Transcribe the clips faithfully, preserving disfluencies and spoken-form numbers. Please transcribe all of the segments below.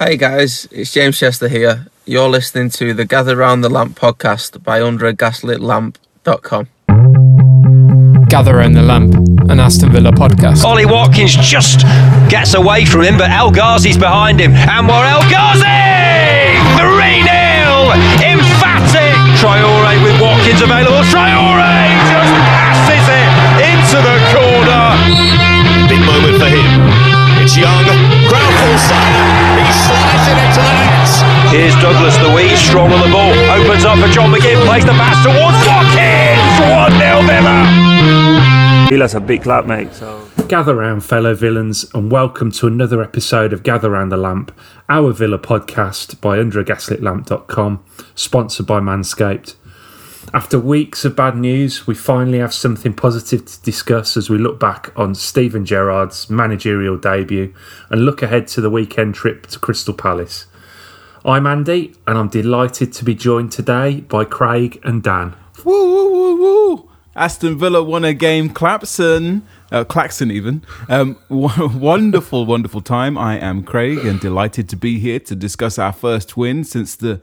Hey guys, it's James Chester here. You're listening to the Gather Round the Lamp podcast by under a gaslit lamp dot com. Gather Round the Lamp, an Aston Villa podcast. Ollie Watkins just gets away from him, but El Ghazi's behind him. And we're El Ghazi! three nil! Emphatic! Traore with Watkins available. Traore just passes it into the corner. Big moment for him. It's Young. Ground full side. Here's Douglas Luiz, strong on the ball, opens up for John McGinn, plays the pass towards Watkins, one nil Villa! Villa's a big club, mate. So. Gather round, fellow villains, and welcome to another episode of Gather Round the Lamp, our Villa podcast by under a gaslit lamp dot com, sponsored by Manscaped. After weeks of bad news, we finally have something positive to discuss as we look back on Steven Gerrard's managerial debut and look ahead to the weekend trip to Crystal Palace. I'm Andy, and I'm delighted to be joined today by Craig and Dan. Woo, woo, woo, woo. Aston Villa won a game, Claxon, uh, Claxon even. Um, w- wonderful, wonderful time. I am Craig, and delighted to be here to discuss our first win since the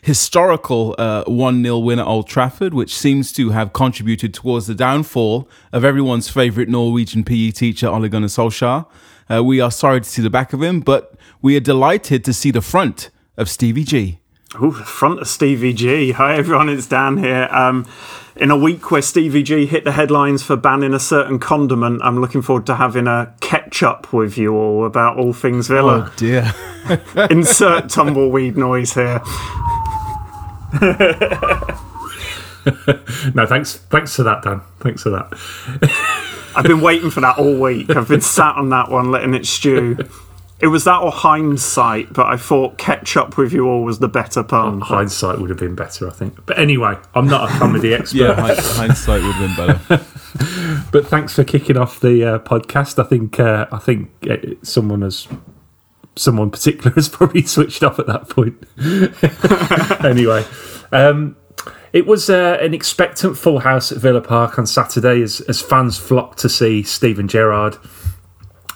historical uh, one nil win at Old Trafford, which seems to have contributed towards the downfall of everyone's favourite Norwegian P E teacher, Ole Gunnar Solskjaer. Uh, we are sorry to see the back of him, but we are delighted to see the front of Stevie G. Oh, the front of Stevie G. Hi, everyone, it's Dan here. Um, in a week where Stevie G hit the headlines for banning a certain condiment, I'm looking forward to having a catch-up with you all about all things Villa. Oh, dear. Insert tumbleweed noise here. No, thanks thanks for that, Dan. Thanks for that. I've been waiting for that all week. I've been sat on that one, letting it stew. It was that or hindsight, but I thought catch up with you all was the better pun. Oh, hindsight would have been better, I think. But anyway, I'm not a comedy expert. Yeah, hindsight would have been better. But thanks for kicking off the uh, podcast. I think uh, I think someone has... Someone particular has probably switched off at that point. Anyway, um, it was uh, an expectant full house at Villa Park on Saturday as, as fans flocked to see Steven Gerrard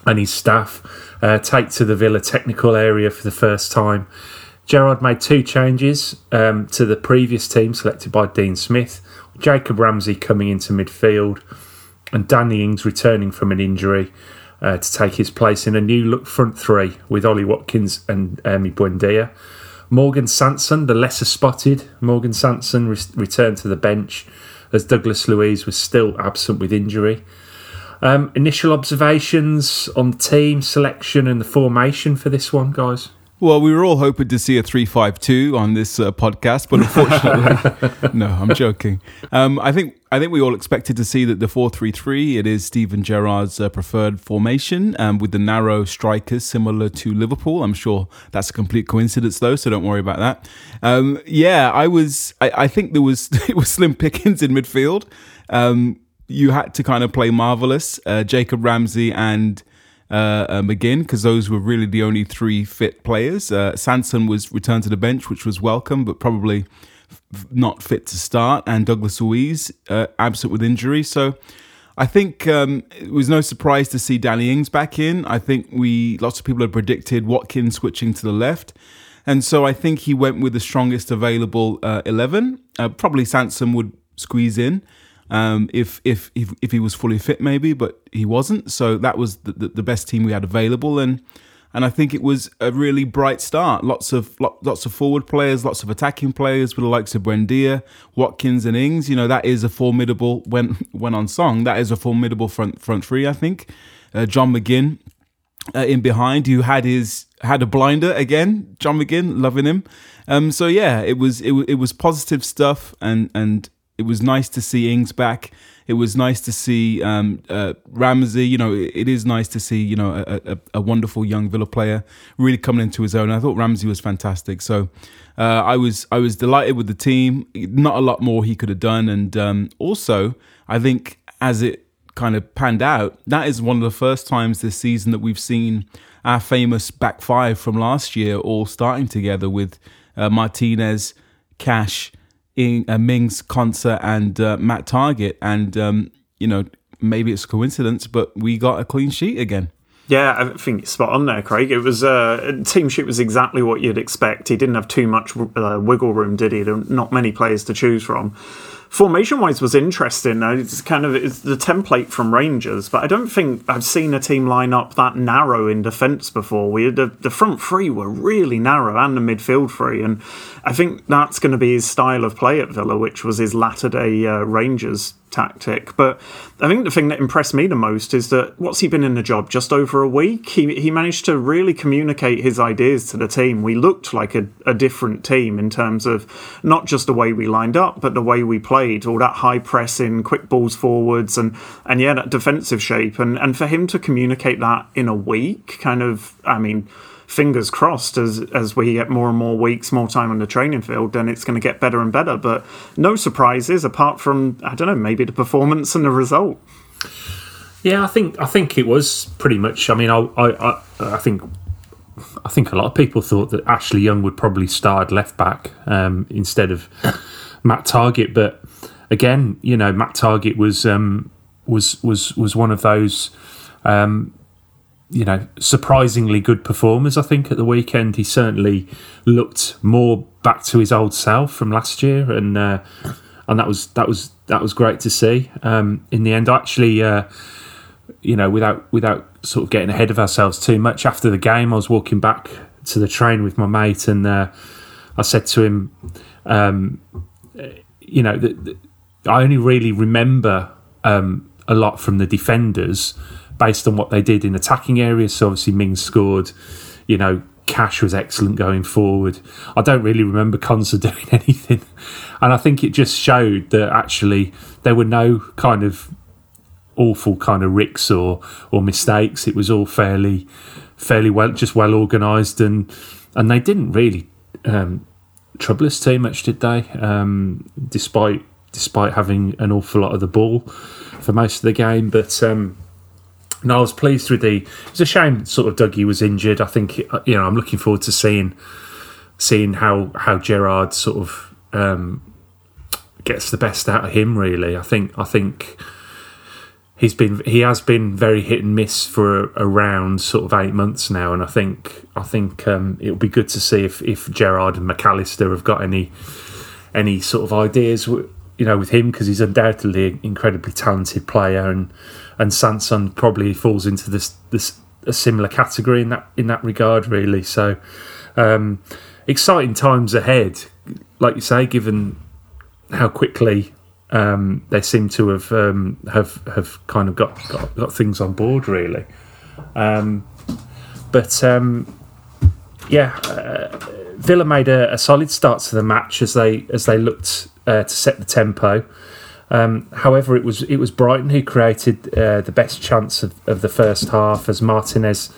and his staff uh, take to the Villa technical area for the first time. Gerrard made two changes um, to the previous team selected by Dean Smith, Jacob Ramsey coming into midfield and Danny Ings returning from an injury. Uh, to take his place in a new look front three with Ollie Watkins and Emi Buendia. Morgan Sanson, the lesser spotted Morgan Sanson, re- returned to the bench as Douglas Luiz was still absent with injury. Um, initial observations on team selection and the formation for this one, guys? Well, we were all hoping to see a three five two on this uh, podcast, but unfortunately, no, I'm joking. Um, I think I think we all expected to see that the four three three, it is Steven Gerrard's uh, preferred formation um, with the narrow strikers similar to Liverpool. I'm sure that's a complete coincidence though, so don't worry about that. Um, yeah, I was. I, I think there was it was slim pickings in midfield. Um, you had to kind of play Marvelous, uh, Jacob Ramsey and... Uh, um, again, because those were really the only three fit players. Uh, Sanson was returned to the bench, which was welcome, but probably f- not fit to start. And Douglas Luiz uh, absent with injury. So I think um, it was no surprise to see Danny Ings back in. I think we lots of people had predicted Watkins switching to the left. And so I think he went with the strongest available uh, eleven. Uh, probably Sanson would squeeze in. Um, if, if if if he was fully fit, maybe, but he wasn't. So that was the, the, the best team we had available, and and I think it was a really bright start. Lots of lo- lots of forward players, lots of attacking players with the likes of Buendia, Watkins, and Ings. You know, that is a formidable when when on song. That is a formidable front front three. I think uh, John McGinn uh, in behind, who had his had a blinder again. John McGinn, loving him. Um, so yeah, it was it it was positive stuff, and and. It was nice to see Ings back. It was nice to see um, uh, Ramsey. You know, it, it is nice to see, you know, a, a, a wonderful young Villa player really coming into his own. I thought Ramsey was fantastic. So uh, I was I was delighted with the team. Not a lot more he could have done. And um, also, I think as it kind of panned out, that is one of the first times this season that we've seen our famous back five from last year all starting together with uh, Martinez, Cash, In, uh, Mings, Concert, and uh, Matt Target, and um, you know, maybe it's a coincidence, but we got a clean sheet again. Yeah, I think it's spot on there, Craig. It was uh, team sheet was exactly what you'd expect. He didn't have too much uh, wiggle room, did he? There were not many players to choose from. Formation-wise was interesting. It's kind of it's the template from Rangers, but I don't think I've seen a team line up that narrow in defence before. We the, the front three were really narrow and the midfield three, and I think that's going to be his style of play at Villa, which was his latter-day uh, Rangers tactic. But I think the thing that impressed me the most is that, what's he been in the job, just over a week? He he managed to really communicate his ideas to the team. We looked like a, a different team in terms of not just the way we lined up, but the way we played, all that high pressing, quick balls forwards, and, and yeah, that defensive shape. And, and for him to communicate that in a week, kind of, I mean... fingers crossed, as as we get more and more weeks, more time on the training field, then it's going to get better and better. But no surprises apart from, I don't know, maybe the performance and the result. Yeah, I think I think it was pretty much. I mean, I I I think I think a lot of people thought that Ashley Young would probably start left back um, instead of Matt Target, but again, you know, Matt Target was um, was was was one of those. Um, you know, surprisingly good performers, I think, at the weekend. He certainly looked more back to his old self from last year, and uh, and that was that was that was great to see. Um, in the end, actually, uh, you know, without without sort of getting ahead of ourselves too much, after the game, I was walking back to the train with my mate, and uh, I said to him, um, you know, the, the, I only really remember um, a lot from the defenders, based on what they did in attacking areas. So obviously Mings scored, you know, Cash was excellent going forward. I don't really remember Conser doing anything. And I think it just showed that actually there were no kind of awful kind of ricks or or mistakes. It was all fairly fairly well, just well organised, and and they didn't really um, trouble us too much, did they? Um, despite despite having an awful lot of the ball for most of the game. But um no, I was pleased with the... It's a shame, sort of, Dougie was injured. I think, you know, I'm looking forward to seeing seeing how how Gerrard sort of um, gets the best out of him. Really, I think I think he's been he has been very hit and miss for around sort of eight months now, and I think I think um, it'll be good to see if if Gerrard and McAllister have got any any sort of ideas, you know, with him, because he's undoubtedly an incredibly talented player, and. And Sanson probably falls into this this a similar category in that in that regard, really. So um, exciting times ahead, like you say, given how quickly um, they seem to have um, have have kind of got, got, got things on board, really. Um, but um, yeah, uh, Villa made a, a solid start to the match as they as they looked uh, to set the tempo. Um, however, it was it was Brighton who created uh, the best chance of, of the first half, as Martinez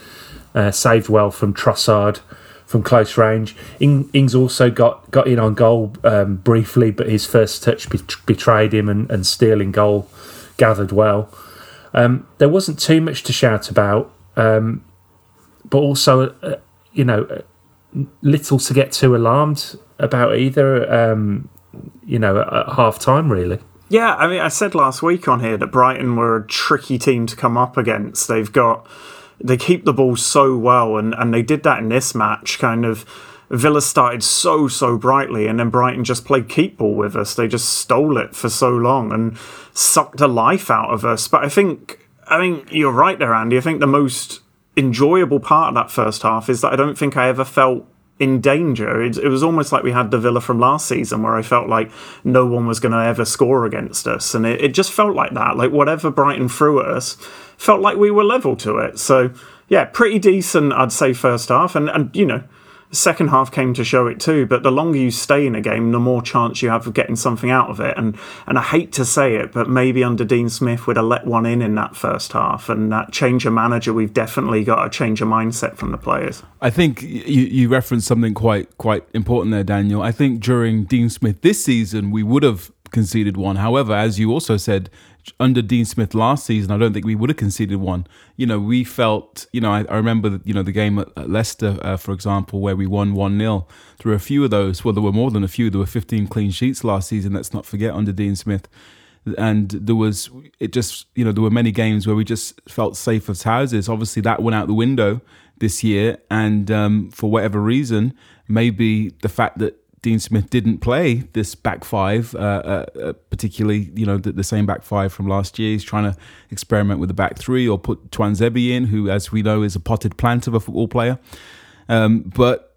uh, saved well from Trossard from close range. In, Ings also got, got in on goal um, briefly, but his first touch be- betrayed him, and, and Steele in goal gathered well. Um, there wasn't too much to shout about, um, but also, uh, you know, little to get too alarmed about either, um, you know, at, at half-time, really. Yeah, I mean, I said last week on here that Brighton were a tricky team to come up against. They've got, they keep the ball so well, and, and they did that in this match. Kind of, Villa started so, so brightly, and then Brighton just played keep ball with us. They just stole it for so long and sucked the life out of us. But I think, I think you're right there, Andy. I think the most enjoyable part of that first half is that I don't think I ever felt in danger. It, it was almost like we had the Villa from last season, where I felt like no one was going to ever score against us, and it, it just felt like that. Like whatever Brighton threw at us, felt like we were level to it. So yeah, pretty decent, I'd say, first half, and and you know, second half came to show it too. But the longer you stay in a game, the more chance you have of getting something out of it. And and I hate to say it, but maybe under Dean Smith we'd have let one in in that first half. And that change of manager, we've definitely got a change of mindset from the players. I think you, you referenced something quite quite important there, Daniel. I think during Dean Smith this season, we would have conceded one. However, as you also said, under Dean Smith last season, I don't think we would have conceded one. You know, we felt, you know, I, I remember, you know, the game at, at Leicester, uh, for example, where we won one nil. There were a few of those. Well, there were more than a few. There were fifteen clean sheets last season, let's not forget, under Dean Smith. And there was, it just, you know, there were many games where we just felt safe as houses. Obviously, that went out the window this year. And um, for whatever reason, maybe the fact that Dean Smith didn't play this back five, uh, uh, particularly, you know, the, the same back five from last year. He's trying to experiment with the back three or put Twanzebe in, who, as we know, is a potted plant of a football player. Um, but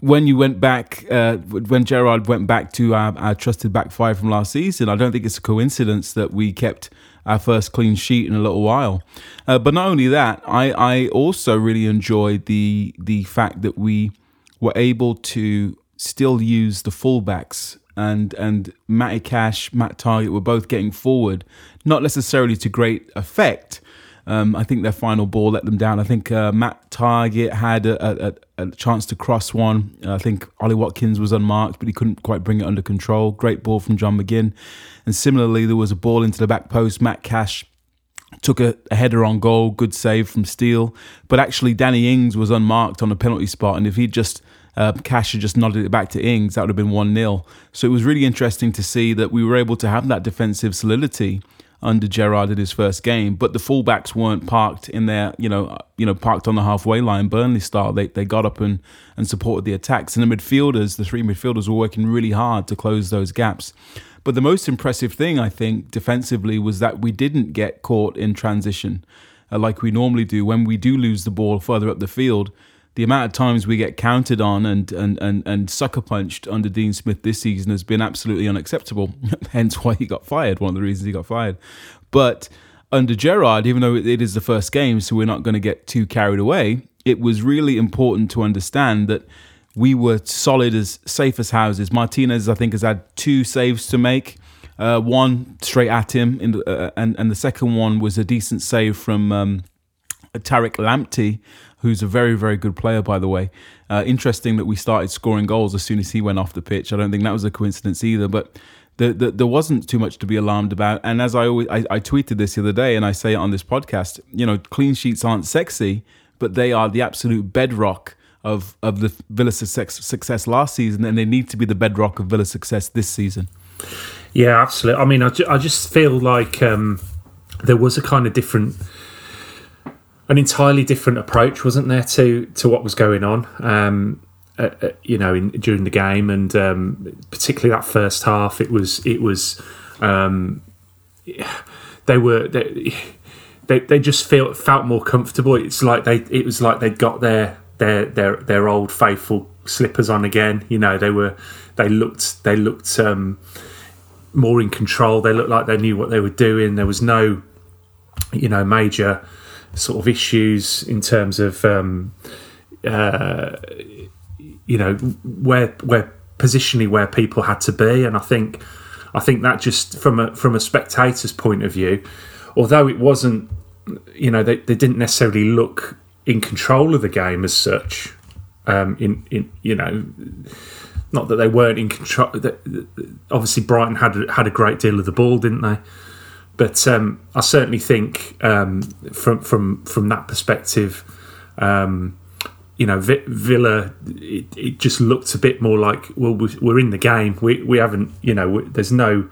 when you went back, uh, when Gerrard went back to our, our trusted back five from last season, I don't think it's a coincidence that we kept our first clean sheet in a little while. Uh, but not only that, I, I also really enjoyed the the fact that we were able to still use the fullbacks, and and Matty Cash, Matt Target were both getting forward, not necessarily to great effect. Um, I think their final ball let them down. I think uh, Matt Target had a, a, a chance to cross one. I think Ollie Watkins was unmarked, but he couldn't quite bring it under control. Great ball from John McGinn. And similarly, there was a ball into the back post. Matt Cash took a, a header on goal. Good save from Steele. But actually, Danny Ings was unmarked on the penalty spot. And if he'd just, uh, Cash had just nodded it back to Ings, that would have been one nil. So it was really interesting to see that we were able to have that defensive solidity under Gerrard in his first game, but the fullbacks weren't parked in their, you know, you know, parked on the halfway line, Burnley style. They they got up and and supported the attacks, and the midfielders, the three midfielders, were working really hard to close those gaps. But the most impressive thing, I think, defensively, was that we didn't get caught in transition, uh, like we normally do. When we do lose the ball further up the field, the amount of times we get counted on and and and and sucker punched under Dean Smith this season has been absolutely unacceptable. Hence why he got fired. One of the reasons he got fired. But under Gerrard, even though it is the first game, so we're not going to get too carried away, it was really important to understand that we were solid, as safe as houses. Martinez, I think, has had two saves to make. Uh, one straight at him, in the, uh, and and the second one was a decent save from Um, Tariq Lamptey, who's a very, very good player, by the way. Uh, interesting that we started scoring goals as soon as he went off the pitch. I don't think that was a coincidence either, but the, the, there wasn't too much to be alarmed about. And as I always, I, I tweeted this the other day, and I say it on this podcast, you know, clean sheets aren't sexy, but they are the absolute bedrock of, of the Villa success last season, and they need to be the bedrock of Villa success this season. Yeah, absolutely. I mean, I, ju- I just feel like um, there was a kind of different... an entirely different approach, wasn't there, to to what was going on, um, uh, uh, you know, in, during the game, and um, particularly that first half. It was, it was, um, they were they they, they just felt felt more comfortable. It's like they, it was like they'd got their their their their old faithful slippers on again. You know, they were they looked they looked um, more in control. They looked like they knew what they were doing. There was no, you know, major sort of issues in terms of um, uh, you know, where where positionally where people had to be. And I think I think that just from a from a spectator's point of view, although it wasn't, you know, they, they didn't necessarily look in control of the game as such. Um, in in you know, not that they weren't in control. Obviously, Brighton had had a great deal of the ball, didn't they? But um, I certainly think um, from from from that perspective, um, you know, v- Villa, it, it just looked a bit more like, well, we're in the game. We we haven't, you know, there's no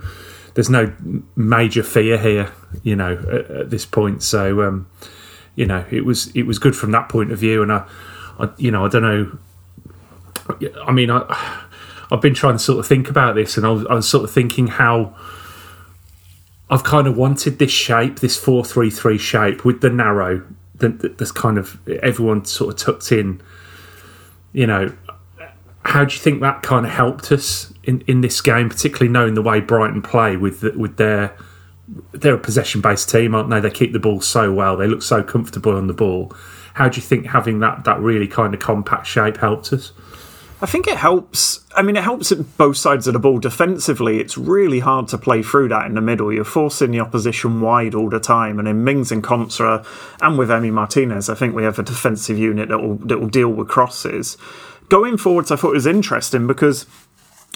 there's no major fear here, you know, at, at this point. So, um, you know, it was it was good from that point of view. And I, I you know, I don't know. I mean, I I've been trying to sort of think about this, and I was, I was sort of thinking how I've kind of wanted this shape, this four three three shape with the narrow, that's kind of everyone sort of tucked in. You know, how do you think that kind of helped us in, in this game, particularly knowing the way Brighton play with the, with their they're a possession based team, aren't they? They keep the ball so well, they look so comfortable on the ball. How do you think having that that really kind of compact shape helped us? I think it helps. I mean, it helps at both sides of the ball. Defensively, it's really hard to play through that in the middle. You're forcing the opposition wide all the time. And in Mings and Contra, and with Emi Martinez, I think we have a defensive unit that will that will deal with crosses. Going forwards, I thought it was interesting because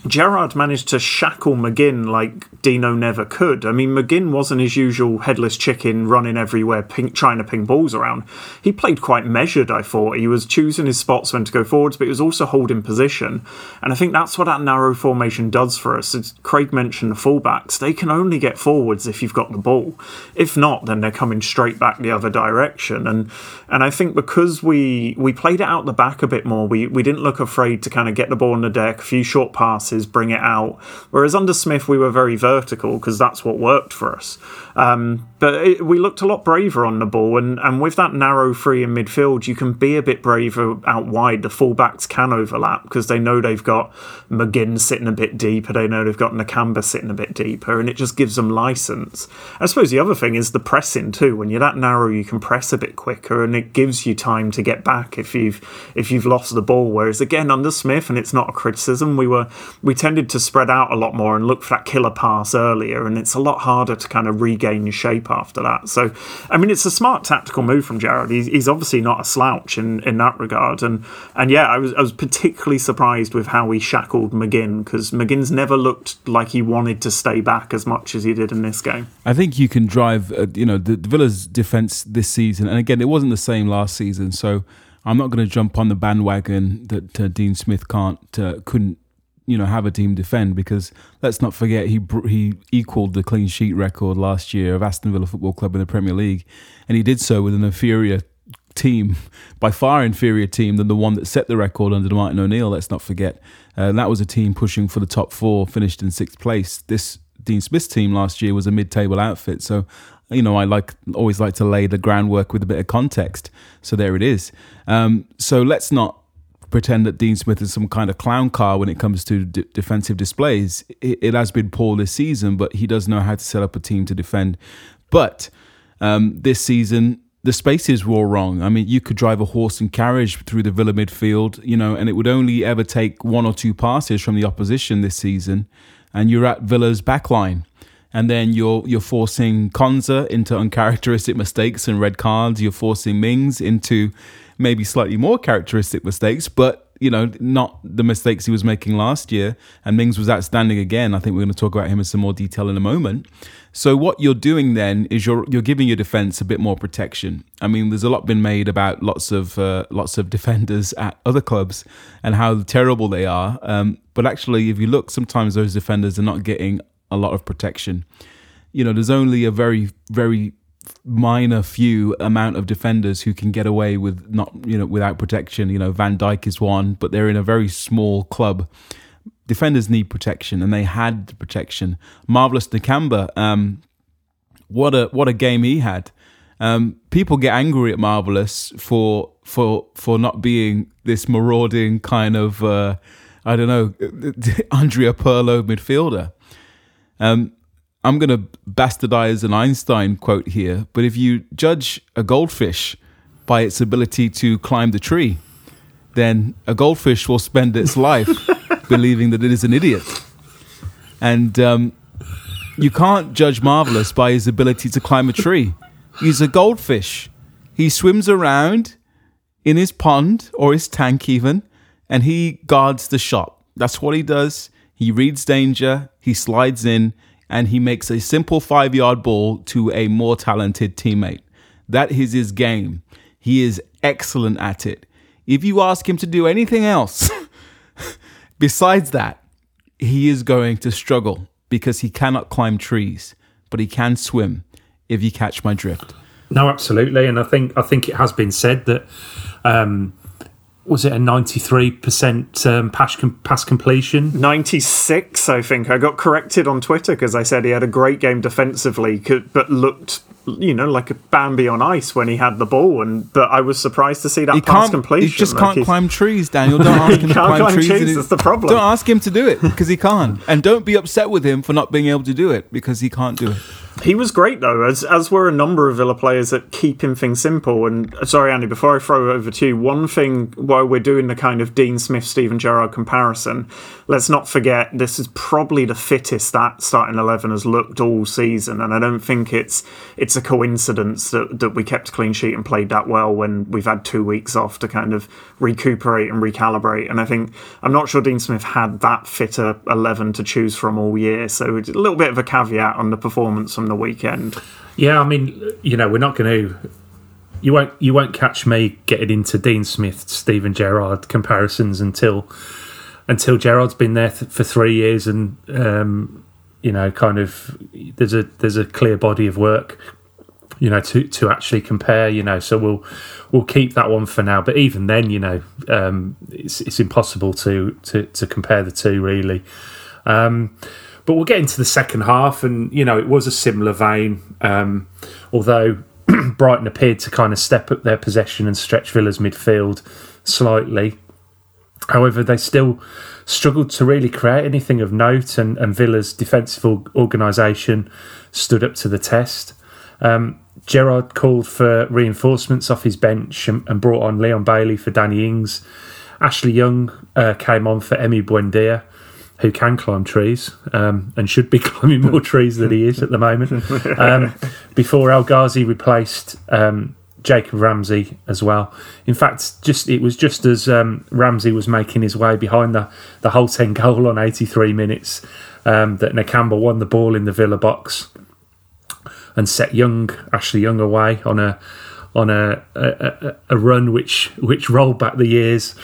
Gerrard managed to shackle McGinn like Dino never could. I mean, McGinn wasn't his usual headless chicken running everywhere, ping, trying to ping balls around. He played quite measured, I thought. He was choosing his spots when to go forwards, but he was also holding position. And I think that's what that narrow formation does for us. As Craig mentioned the fullbacks, they can only get forwards if you've got the ball. If not, then they're coming straight back the other direction. And and I think because we we played it out the back a bit more, we, we didn't look afraid to kind of get the ball on the deck, a few short passes, bring it out. Whereas under Smith, we were very vertical because that's what worked for us. Um, but it, we looked a lot braver on the ball. And, and with that narrow three in midfield, you can be a bit braver out wide. The fullbacks can overlap because they know they've got McGinn sitting a bit deeper. They know they've got Nakamba sitting a bit deeper. And it just gives them license. I suppose the other thing is the pressing too. When you're that narrow, you can press a bit quicker and it gives you time to get back if you've, if you've lost the ball. Whereas again, under Smith, and it's not a criticism, we were... We tended to spread out a lot more and look for that killer pass earlier, and it's a lot harder to kind of regain shape after that. So, I mean, it's a smart tactical move from Gerrard. He's, he's obviously not a slouch in, in that regard. And, and yeah, I was I was particularly surprised with how he shackled McGinn, because McGinn's never looked like he wanted to stay back as much as he did in this game. I think you can drive, uh, you know, the, the Villa's defence this season, and again, it wasn't the same last season, so I'm not going to jump on the bandwagon that uh, Dean Smith can't, uh, couldn't, you know, have a team defend, because let's not forget he he equaled the clean sheet record last year of Aston Villa Football Club in the Premier League, and he did so with an inferior team, by far inferior team than the one that set the record under Martin O'Neill. Let's not forget, uh, that was a team pushing for the top four, finished in sixth place. This Dean Smith's team last year was a mid-table outfit, so you know I like always like to lay the groundwork with a bit of context. So there it is. Um, so let's not pretend that Dean Smith is some kind of clown car when it comes to d- defensive displays. It, it has been poor this season, but he does know how to set up a team to defend. But um, this season, the spaces were all wrong. I mean, you could drive a horse and carriage through the Villa midfield, you know, and it would only ever take one or two passes from the opposition this season, and you're at Villa's back line. And then you're you're forcing Konza into uncharacteristic mistakes and red cards. You're forcing Mings into maybe slightly more characteristic mistakes, but you know, not the mistakes he was making last year. And Mings was outstanding again. I think we're going to talk about him in some more detail in a moment. So what you're doing then is you're you're giving your defense a bit more protection. I mean, there's a lot been made about lots of uh, lots of defenders at other clubs and how terrible they are. Um, but actually, if you look, sometimes those defenders are not getting a lot of protection. You know, there's only a very, very minor few amount of defenders who can get away with not, you know, without protection. You know, Van Dijk is one, but they're in a very small club. Defenders need protection, and they had the protection. Marvelous Nakamba, um, what a what a game he had. Um, people get angry at Marvelous for for for not being this marauding kind of uh, I don't know Andrea Pirlo midfielder. Um, I'm going to bastardize an Einstein quote here, but if you judge a goldfish by its ability to climb the tree, then a goldfish will spend its life believing that it is an idiot. And um, you can't judge Marvelous by his ability to climb a tree. He's a goldfish. He swims around in his pond or his tank even, and he guards the shop. That's what he does. He reads danger, he slides in, and he makes a simple five-yard ball to a more talented teammate. That is his game. He is excellent at it. If you ask him to do anything else besides that, he is going to struggle because he cannot climb trees, but he can swim, if you catch my drift. No, absolutely. And I think I think it has been said that... Um, was it a ninety-three percent um, pass, com- pass completion? ninety-six, I think. I got corrected on Twitter because I said he had a great game defensively, could, but looked, you know, like a Bambi on ice when he had the ball. And but I was surprised to see that he pass completion. He just like can't he's... climb trees, Daniel. Don't ask him to climb, climb trees. trees that's the problem. Don't ask him to do it because he can't. And don't be upset with him for not being able to do it because he can't do it. He was great, though, as as were a number of Villa players at keeping things simple. And sorry, Andy, before I throw it over to you, one thing while we're doing the kind of Dean Smith, Steven Gerrard comparison, let's not forget this is probably the fittest that starting eleven has looked all season. And I don't think it's it's it's a coincidence that, that we kept clean sheet and played that well when we've had two weeks off to kind of recuperate and recalibrate. And I think, I'm not sure Dean Smith had that fitter eleven to choose from all year. So it's a little bit of a caveat on the performance from the weekend. Yeah, I mean, you know, we're not going to... You won't you won't catch me getting into Dean Smith, Steven Gerrard comparisons until until Gerrard's been there th- for three years and um, you know, kind of there's a there's a clear body of work, you know, to to actually compare, you know. So we'll we'll keep that one for now. But even then, you know, um, it's it's impossible to to to compare the two really. Um, but we'll get into the second half, and you know, it was a similar vein, um, although. Brighton appeared to kind of step up their possession and stretch Villa's midfield slightly. However, they still struggled to really create anything of note, and, and Villa's defensive organisation stood up to the test. Um, Gerrard called for reinforcements off his bench and, and brought on Leon Bailey for Danny Ings. Ashley Young uh, came on for Emi Buendia, who can climb trees um, and should be climbing more trees than he is at the moment, um, before El Ghazi replaced um, Jacob Ramsey as well. In fact, just it was just as um, Ramsey was making his way behind the, the Holten goal on eighty-three minutes um, that Nakamba won the ball in the Villa box and set Young, Ashley Young, away on a on a a, a run which which rolled back the years.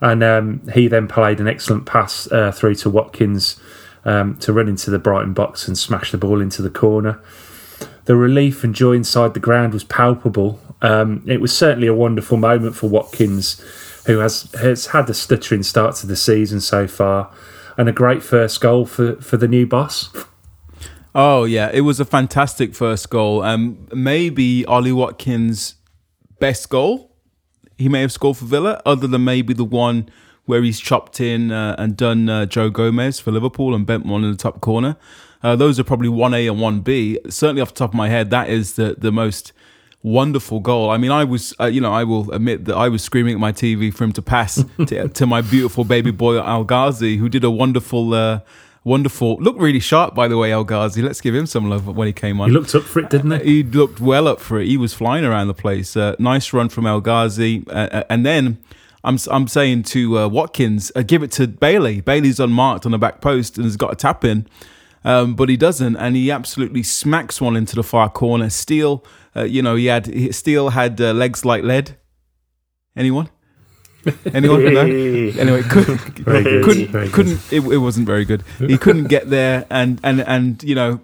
And um, he then played an excellent pass uh, through to Watkins um, to run into the Brighton box and smash the ball into the corner. The relief and joy inside the ground was palpable. Um, it was certainly a wonderful moment for Watkins, who has, has had a stuttering start to the season so far, and a great first goal for, for the new boss. Oh, yeah, it was a fantastic first goal. Um, maybe Ollie Watkins' best goal. He may have scored for Villa, other than maybe the one where he's chopped in uh, and done uh, Joe Gomez for Liverpool and bent one in the top corner. Uh, those are probably one A and one B. Certainly off the top of my head, that is the, the most wonderful goal. I mean, I was, uh, you know, I will admit that I was screaming at my T V for him to pass to, to my beautiful baby boy, El Ghazi, who did a wonderful... Uh, Wonderful. Looked really sharp, by the way, El Ghazi. Let's give him some love when he came on. He looked up for it, didn't he? Uh, he looked well up for it. He was flying around the place. Uh, nice run from El Ghazi. Uh, and then I'm I'm saying to uh, Watkins, uh, give it to Bailey. Bailey's unmarked on the back post and has got a tap in, um, but he doesn't. And he absolutely smacks one into the far corner. Steele, uh, you know, he had Steele had uh, legs like lead. Anyone? Anyone? No? Anyway, couldn't, couldn't, couldn't it, it wasn't very good. He couldn't get there, and and and you know,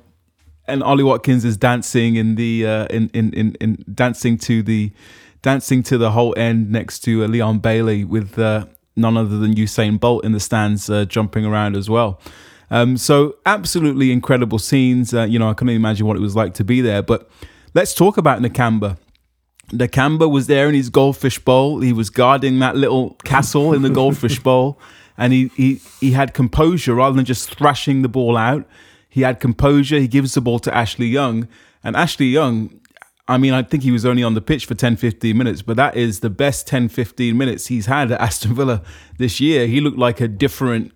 and Ollie Watkins is dancing in the uh, in, in in in dancing to the dancing to the whole end next to uh, Leon Bailey with uh, none other than Usain Bolt in the stands uh, jumping around as well. Um, so absolutely incredible scenes. Uh, you know, I couldn't imagine what it was like to be there. But let's talk about Nakamba. Nakamba was there in his goldfish bowl. He was guarding that little castle in the goldfish bowl. And he, he, he had composure rather than just thrashing the ball out. He had composure. He gives the ball to Ashley Young. And Ashley Young, I mean, I think he was only on the pitch for ten, fifteen minutes, but that is the best ten, fifteen minutes he's had at Aston Villa this year. He looked like a different,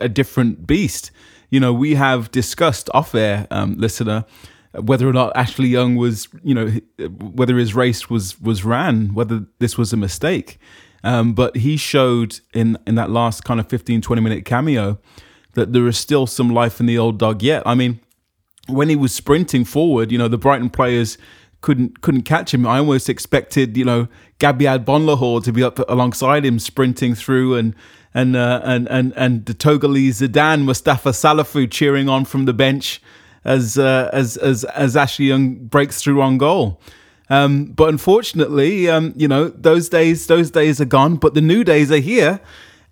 a different beast. You know, we have discussed off air, um, listener, whether or not Ashley Young was, you know, whether his race was was ran, whether this was a mistake. Um, but he showed in, in that last kind of fifteen, twenty minute cameo that there is still some life in the old dog yet. I mean, when he was sprinting forward, you know, the Brighton players couldn't couldn't catch him. I almost expected, you know, Gabiad Bonlahor to be up alongside him sprinting through, and and uh, and and and the Togolese Zidane, Mustafa Salafu cheering on from the bench as uh, as as as Ashley Young breaks through on goal. Um, but unfortunately, um, you know, those days those days are gone, but the new days are here.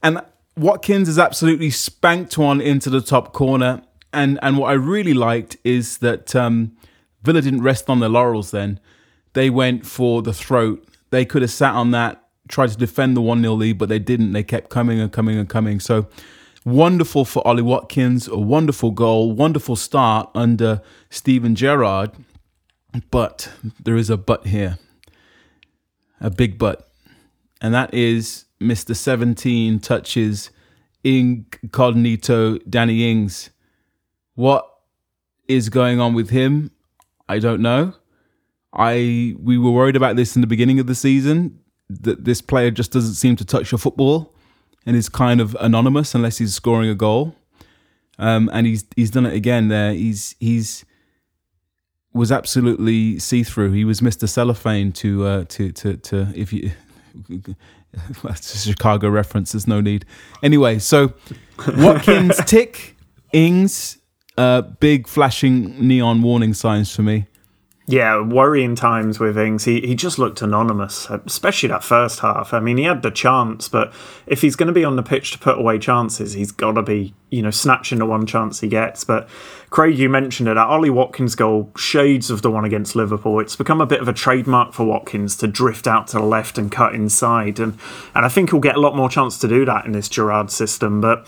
And Watkins has absolutely spanked one into the top corner. And and what I really liked is that um, Villa didn't rest on their laurels then. They went for the throat. They could have sat on that, tried to defend the one nil lead, but they didn't. They kept coming and coming and coming. So wonderful for Ollie Watkins, a wonderful goal, wonderful start under Steven Gerrard. But there is a but here, a big but. And that is Mister seventeen touches incognito Danny Ings. What is going on with him? I don't know. I we were worried about this in the beginning of the season, that this player just doesn't seem to touch your football and is kind of anonymous unless he's scoring a goal. Um, and he's he's done it again there. He's he's was absolutely see-through. He was Mister Cellophane to uh, to to to if you that's a Chicago reference, there's no need. Anyway, so Watkins tick, Ings, uh, big flashing neon warning signs for me. Yeah, worrying times with Ings. He he just looked anonymous, especially that first half. I mean, he had the chance, but if he's going to be on the pitch to put away chances, he's got to be, you know, snatching the one chance he gets. But Craig, you mentioned it, that Ollie Watkins goal, shades of the one against Liverpool. It's become a bit of a trademark for Watkins to drift out to the left and cut inside. And, and I think he'll get a lot more chance to do that in this Gerrard system. But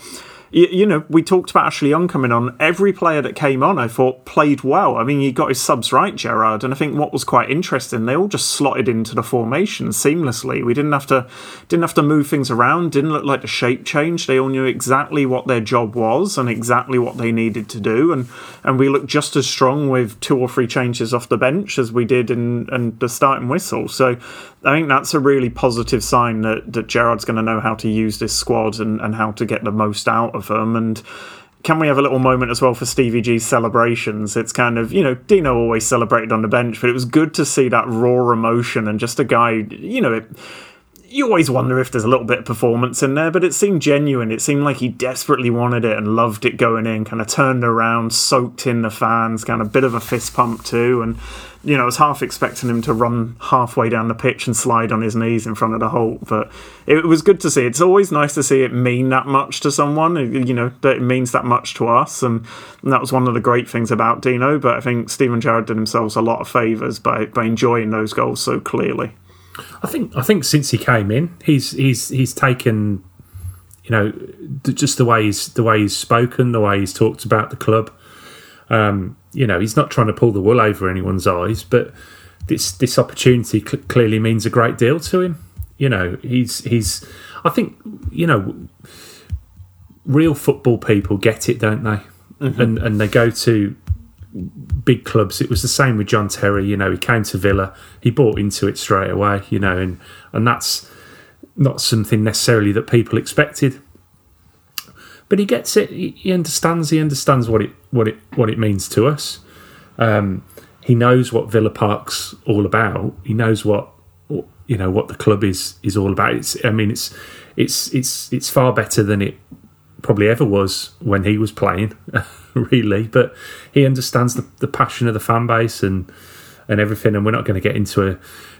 you know, we talked about Ashley Young coming on. Every player that came on, I thought, played well. I mean, he got his subs right, Gerrard. And I think what was quite interesting, they all just slotted into the formation seamlessly. We didn't have to didn't have to move things around. Didn't look like the shape change. They all knew exactly what their job was and exactly what they needed to do. And and we looked just as strong with two or three changes off the bench as we did in, in the starting whistle. So I think that's a really positive sign that, that Gerrard's going to know how to use this squad and, and how to get the most out of them. And can we have a little moment as well for Stevie G's celebrations? It's kind of, you know, Dino always celebrated on the bench, but it was good to see that raw emotion and just a guy, you know, it, you always wonder if there's a little bit of performance in there, but it seemed genuine. It seemed like he desperately wanted it and loved it going in, kind of turned around, soaked in the fans, kind of bit of a fist pump too. And you know, I was half expecting him to run halfway down the pitch and slide on his knees in front of the Holt, but it was good to see. It's always nice to see it mean that much to someone, you know, that it means that much to us, and, and that was one of the great things about Dino. But I think Steven Gerrard did themselves a lot of favours by, by enjoying those goals so clearly. I think I think since he came in, he's he's he's taken, you know, just the way he's the way he's spoken, the way he's talked about the club. Um, you know, he's not trying to pull the wool over anyone's eyes, but this this opportunity cl- clearly means a great deal to him. You know, he's he's. I think, you know, real football people get it, don't they? Mm-hmm. And and they go to big clubs. It was the same with John Terry. You know, he came to Villa, he bought into it straight away. You know, and and that's not something necessarily that people expected. But he gets it. He understands. He understands what it what it what it means to us. Um, he knows what Villa Park's all about. He knows what, you know, what the club is is all about. It's, I mean, it's it's it's it's far better than it probably ever was when he was playing, really. But he understands the, the passion of the fan base and and everything. And we're not going to get into a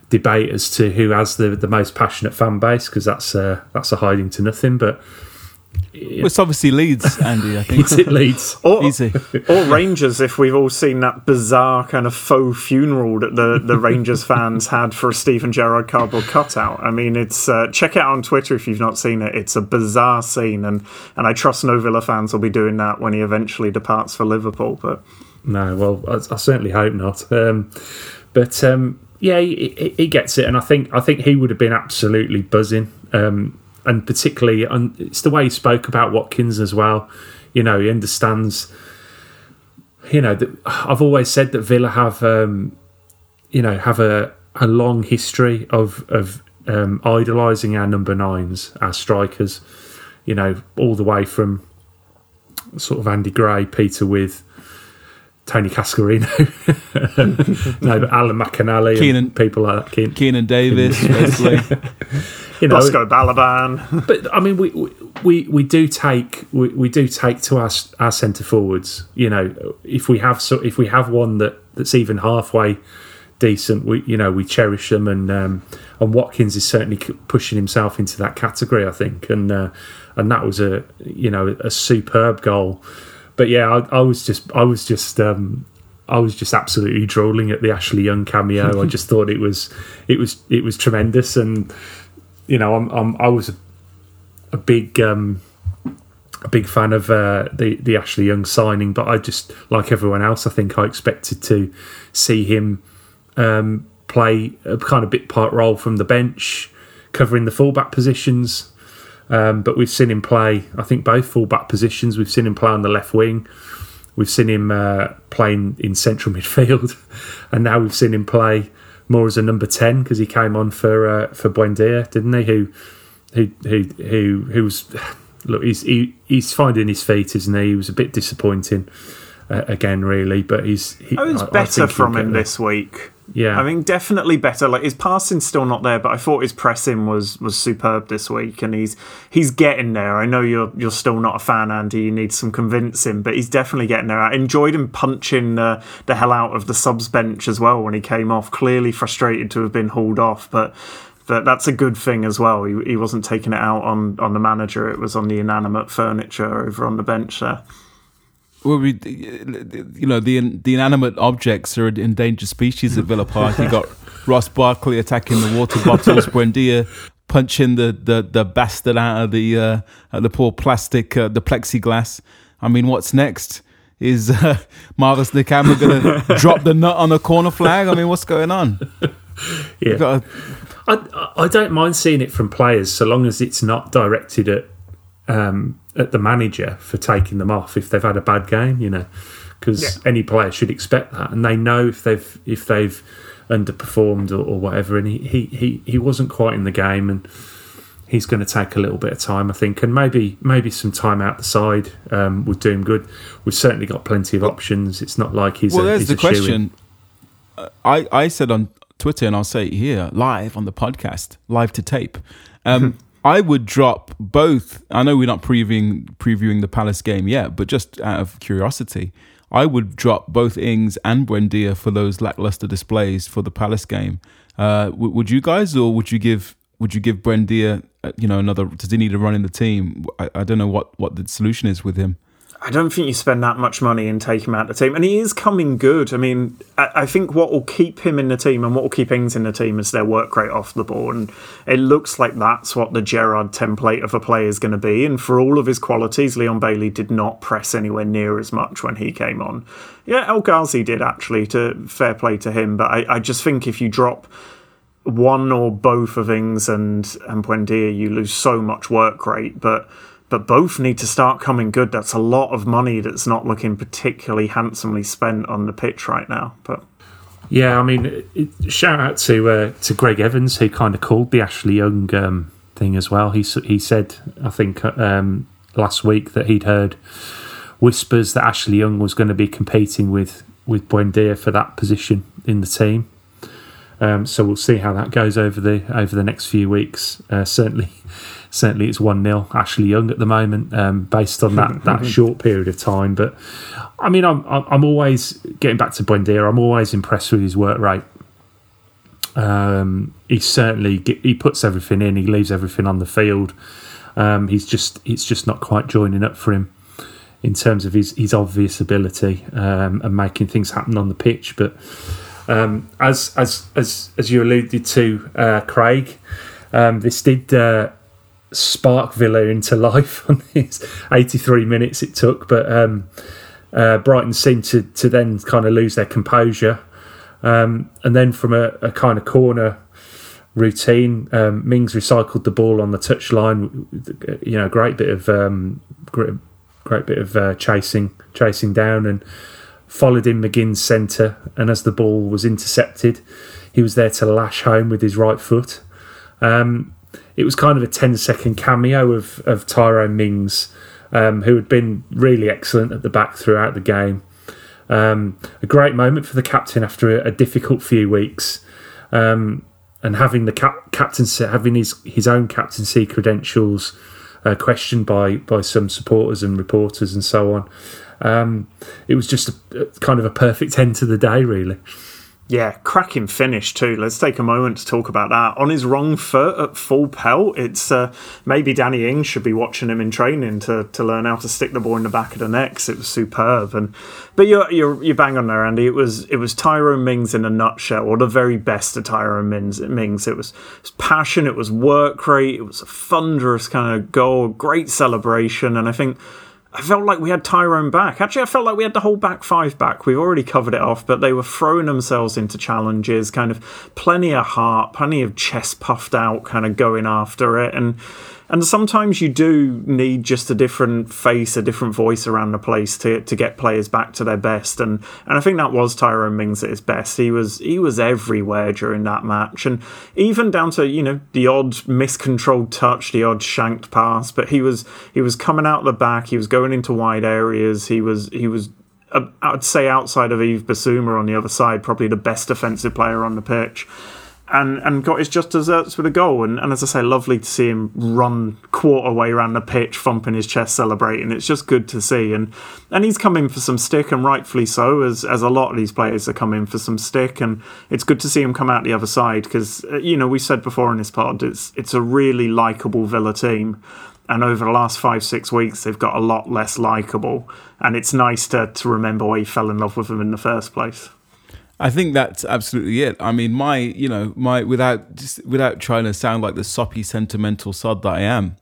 debate as to who has the the most passionate fan base, because that's a, that's a hiding to nothing. But yeah. Well, it's obviously Leeds, Andy, I think. Is it Leeds? or, Easy. Or Rangers, if we've all seen that bizarre kind of faux funeral that the, the Rangers fans had for a Steven Gerrard cardboard cutout. I mean, it's uh, check it out on Twitter if you've not seen it. It's a bizarre scene, and, and I trust no Villa fans will be doing that when he eventually departs for Liverpool. But no, well, I, I certainly hope not. Um, but um, yeah, he, he gets it, and I think I think he would have been absolutely buzzing. Um, And particularly, and it's the way he spoke about Watkins as well. You know, he understands. You know, that I've always said that Villa have, um, you know, have a, a long history of of um, idolising our number nines, our strikers. You know, all the way from sort of Andy Gray, Peter With, Tony Cascarino, no, but Alan McAnally, Keenan, and people like that, Keenan, Keenan Davis, basically. You know, Bosco Balaban. But I mean, we we we do take we, we do take to our our centre forwards. You know, if we have so if we have one that, that's even halfway decent, we you know we cherish them, and um, and Watkins is certainly pushing himself into that category, I think, and uh, and that was a you know a superb goal. But yeah, I, I was just I was just um, I was just absolutely drooling at the Ashley Young cameo. I just thought it was it was it was tremendous, and. You know, I'm, I'm, I was a, a big, um, a big fan of uh, the the Ashley Young signing, but I just, like everyone else, I think I expected to see him um, play a kind of bit part role from the bench, covering the fullback positions. Um, but we've seen him play, I think, both fullback positions. We've seen him play on the left wing. We've seen him uh, playing in central midfield, and now we've seen him play more as a number ten, because he came on for uh, for Buendia, didn't he? Who, who, who, who, who's look? He's he, he's finding his feet, isn't he? He was a bit disappointing uh, again, really, but he's. He, I was I, better I from him there. This week. Yeah, I mean, definitely better. Like, his passing's still not there, but I thought his pressing was was superb this week, and he's he's getting there. I know you're you're still not a fan, Andy. You need some convincing, but he's definitely getting there. I enjoyed him punching the, the hell out of the subs bench as well when he came off. Clearly frustrated to have been hauled off, but that that's a good thing as well. He he wasn't taking it out on on the manager. It was on the inanimate furniture over on the bench there. Well, we, you know, the the inanimate objects are an endangered species at Villa Park. You got Ross Barkley attacking the water bottles, Buendia punching the, the, the bastard out of the uh, the poor plastic, uh, the plexiglass. I mean, what's next? Is uh, Marvelous Nakamba going to drop the nut on a corner flag? I mean, what's going on? Yeah, got I I don't mind seeing it from players, so long as it's not directed at. Um, at the manager for taking them off if they've had a bad game, you know, because yeah. any player should expect that, and they know if they've if they've underperformed or, or whatever. And he, he, he, he wasn't quite in the game, and he's going to take a little bit of time, I think, and maybe maybe some time out the side um, would do him good. We've certainly got plenty of options. It's not like he's well. A, there's he's the a question. I, I said on Twitter, and I'll say it here live on the podcast, live to tape. Um, I would drop both. I know we're not previewing previewing the Palace game yet, but just out of curiosity, I would drop both Ings and Buendia for those lackluster displays for the Palace game. Uh, w- would you guys, or would you give would you give Buendia, you know, another? Does he need a run in the team? I, I don't know what, what the solution is with him. I don't think you spend that much money and take him out of the team. And he is coming good. I mean, I, I think what will keep him in the team and what will keep Ings in the team is their work rate off the ball. And it looks like that's what the Gerrard template of a player is going to be. And for all of his qualities, Leon Bailey did not press anywhere near as much when he came on. Yeah, El Ghazi did, actually, to fair play to him. But I, I just think if you drop one or both of Ings and, and Buendia, you lose so much work rate. But... But both need to start coming good. That's a lot of money that's not looking particularly handsomely spent on the pitch right now. But yeah, I mean, shout out to uh, to Greg Evans, who kind of called the Ashley Young um, thing as well. He he said, I think um, last week, that he'd heard whispers that Ashley Young was going to be competing with with Buendia for that position in the team. Um, so we'll see how that goes over the over the next few weeks. Uh, certainly. Certainly, it's one nil Ashley Young at the moment, um, based on that, that short period of time. But I mean, I'm I'm always getting back to Buendia. I'm always impressed with his work rate. Um, he certainly get, he puts everything in. He leaves everything on the field. Um, he's just it's just not quite joining up for him in terms of his his obvious ability um, and making things happen on the pitch. But um, as as as as you alluded to, uh, Craig, um, this did. Uh, spark Villa into life on these eighty-three minutes it took, but um, uh, Brighton seemed to, to then kind of lose their composure, um, and then from a, a kind of corner routine, um, Mings recycled the ball on the touchline. You know, great bit of um, great, great bit of uh, chasing, chasing down, and followed in McGinn's centre. And as the ball was intercepted, he was there to lash home with his right foot. Um, It was kind of a ten-second cameo of, of Tyrone Mings, um, who had been really excellent at the back throughout the game. Um, a great moment for the captain after a, a difficult few weeks, um, and having the cap- captaincy, having his, his own captaincy credentials uh, questioned by, by some supporters and reporters and so on. Um, it was just a, a kind of a perfect end to the day, really. Yeah, cracking finish too. Let's take a moment to talk about that. On his wrong foot at full pelt, it's uh, maybe Danny Ings should be watching him in training to, to learn how to stick the ball in the back of the net. It was superb, and but you're you're you bang on there, Andy. It was it was Tyrone Mings in a nutshell, or the very best of Tyrone Mings. Mings. It was, it was passion, it was work rate, it was a thunderous kind of goal, great celebration, and I think. I felt like we had Tyrone back. Actually, I felt like we had the whole back five back. We've already covered it off, but they were throwing themselves into challenges, kind of plenty of heart, plenty of chest puffed out, kind of going after it. And And sometimes you do need just a different face, a different voice around the place to to get players back to their best. And and I think that was Tyrone Mings at his best. He was he was everywhere during that match, and even down to, you know, the odd miscontrolled touch, the odd shanked pass. But he was he was coming out the back. He was going into wide areas. He was he was. I'd say outside of Yves Bissouma on the other side, probably the best defensive player on the pitch, and and got his just desserts with a goal. And, and as I say, lovely to see him run quarter way around the pitch, thumping his chest, celebrating. It's just good to see. And and he's come in for some stick, and rightfully so, as as a lot of these players are coming in for some stick. And it's good to see him come out the other side because, you know, we said before in this pod, it's it's a really likeable Villa team. And over the last five, six weeks, they've got a lot less likeable. And it's nice to, to remember why you fell in love with them in the first place. I think that's absolutely it. I mean, my, you know, my without just without trying to sound like the soppy, sentimental sod that I am,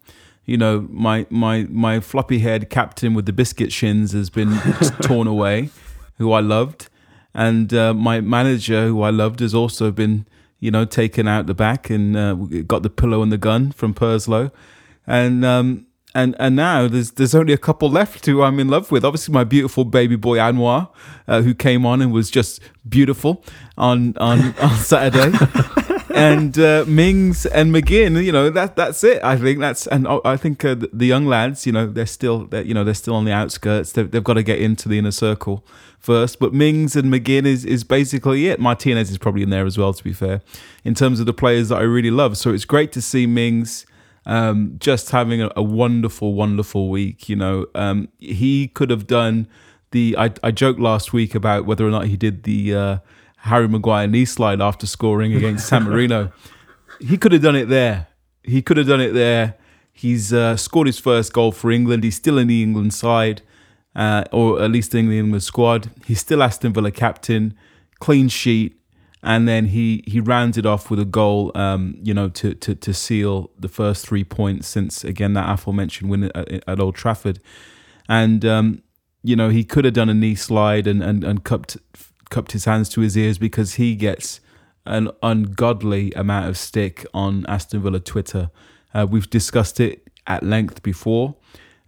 you know, my my my floppy-haired captain with the biscuit shins has been torn away, who I loved. And uh, my manager, who I loved, has also been, you know, taken out the back and uh, got the pillow and the gun from Perslow. And um and and now there's there's only a couple left who I'm in love with. Obviously, my beautiful baby boy Anwar, uh, who came on and was just beautiful on on, on Saturday, and uh, Mings and McGinn. You know that that's it. I think that's and I think uh, the young lads. You know they're still they're, you know they're still on the outskirts. They've, they've got to get into the inner circle first. But Mings and McGinn is is basically it. Martinez is probably in there as well. To be fair, in terms of the players that I really love, so it's great to see Mings. Um, just having a, a wonderful, wonderful week. You know, um, he could have done the. I, I joked last week about whether or not he did the uh, Harry Maguire knee slide after scoring against San Marino. He could have done it there. He could have done it there. He's uh, scored his first goal for England. He's still in the England side, uh, or at least in the England squad. He's still Aston Villa captain, clean sheet. And then he he rounded off with a goal, um, you know, to, to to seal the first three points since, again, that aforementioned win at, at Old Trafford. And, um, you know, he could have done a knee slide and, and, and cupped, cupped his hands to his ears because he gets an ungodly amount of stick on Aston Villa Twitter. Uh, we've discussed it at length before.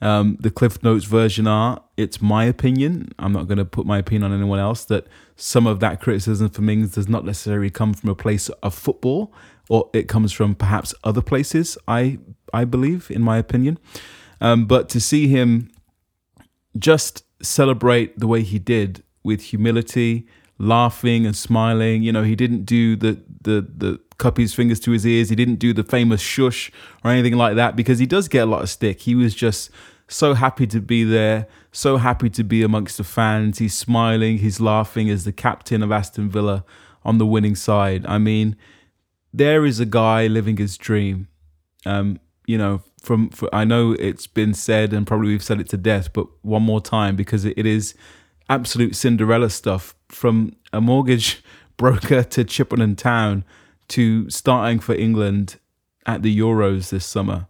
Um, the Cliff Notes version are, it's my opinion, I'm not going to put my opinion on anyone else, that some of that criticism for Mings does not necessarily come from a place of football, or it comes from perhaps other places, I I believe, in my opinion. Um, but to see him just celebrate the way he did with humility, laughing and smiling, you know, he didn't do the the the cup his fingers to his ears, he didn't do the famous shush or anything like that, because he does get a lot of stick. He was just so happy to be there, so happy to be amongst the fans. He's smiling, he's laughing as the captain of Aston Villa on the winning side. I mean, there is a guy living his dream. Um, you know, from, from I know it's been said, and probably we've said it to death, but one more time, because it, it is absolute Cinderella stuff. From a mortgage broker to Chippenham Town to starting for England at the Euros this summer,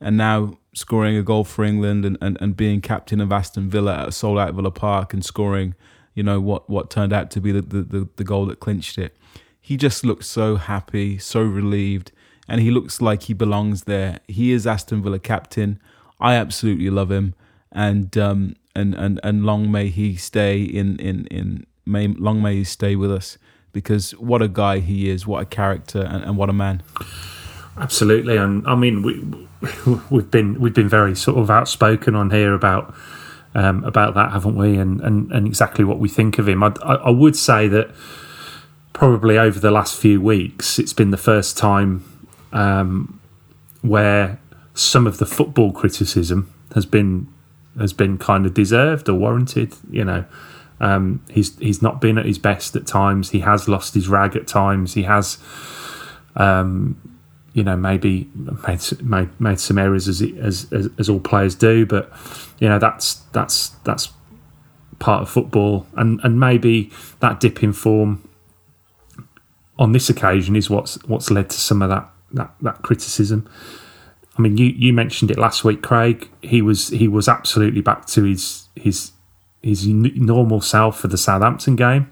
and now scoring a goal for England and, and, and being captain of Aston Villa at sold out Villa Park and scoring, you know, what, what turned out to be the, the, the goal that clinched it. He just looks so happy, so relieved, and he looks like he belongs there. He is Aston Villa captain. I absolutely love him, and um and and, and long may he stay in in in may, long may he stay with us, because what a guy he is, what a character, and, and what a man. Absolutely, and I mean we we've been we've been very sort of outspoken on here about um, about that, haven't we? And, and and exactly what we think of him. I, I, I would say that probably over the last few weeks, it's been the first time um, where some of the football criticism has been has been kind of deserved or warranted. You know, um, he's he's not been at his best at times. He has lost his rag at times. He has. Um, You know, maybe made, made, made some errors as, as as as all players do, but you know that's that's that's part of football, and and maybe that dip in form on this occasion is what's what's led to some of that that, that criticism. I mean, you, you mentioned it last week, Craig. He was he was absolutely back to his his his normal self for the Southampton game.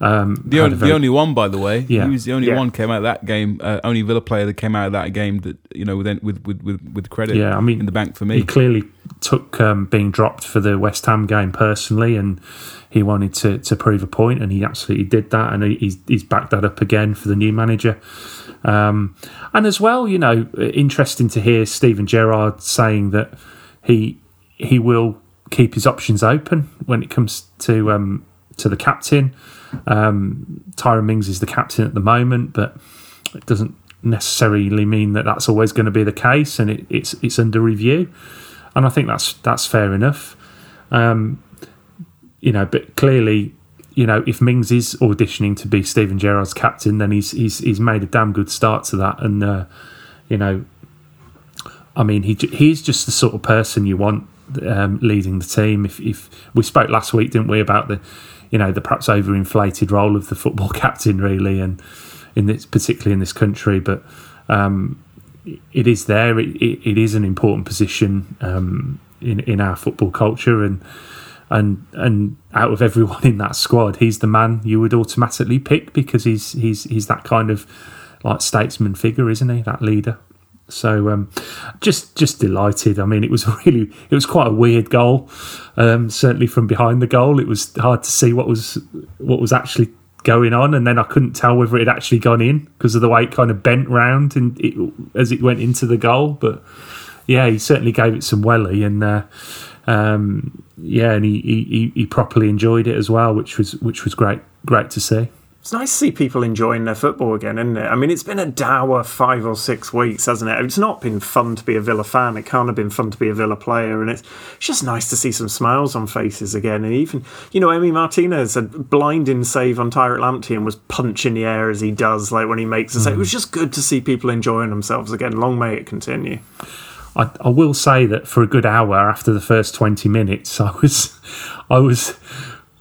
Um, the only, very, the only one, by the way, yeah. he was the only yeah. one came out of that game. Uh, only Villa player that came out of that game that you know with with with, with credit. Yeah, I mean, in the bank for me. He clearly took um, being dropped for the West Ham game personally, and he wanted to, to prove a point, and he absolutely did that, and he, he's he's backed that up again for the new manager. Um, and as well, you know, interesting to hear Steven Gerrard saying that he he will keep his options open when it comes to um, to the captain. Um, Tyron Mings is the captain at the moment, but it doesn't necessarily mean that that's always going to be the case, and it, it's it's under review. And I think that's that's fair enough, um, you know. But clearly, you know, if Mings is auditioning to be Steven Gerrard's captain, then he's he's he's made a damn good start to that. And uh, you know, I mean, he he's just the sort of person you want um, leading the team. If if we spoke last week, didn't we, about the you know the perhaps overinflated role of the football captain, really, and in this particularly in this country, but. Um, It is there. It, it, it is an important position um, in in our football culture, and and and out of everyone in that squad, he's the man you would automatically pick because he's he's he's that kind of like statesman figure, isn't he? That leader. So um, just just delighted. I mean, it was really it was quite a weird goal. Um, certainly from behind the goal, it was hard to see what was what was actually. Going on, and then I couldn't tell whether it had actually gone in because of the way it kind of bent round and it, as it went into the goal. But yeah, he certainly gave it some welly, and uh, um, yeah, and he, he, he properly enjoyed it as well, which was which was great, great to see. It's nice to see people enjoying their football again, isn't it? I mean, it's been a dour five or six weeks, hasn't it? It's not been fun to be a Villa fan. It can't have been fun to be a Villa player, and it's just nice to see some smiles on faces again. And even, you know, Emi Martinez had a blinding save on Tyrant Lamptey and was punching the air as he does, like when he makes a save. Mm. It was just good to see people enjoying themselves again. Long may it continue. I, I will say that for a good hour after the first twenty minutes, I was, I was.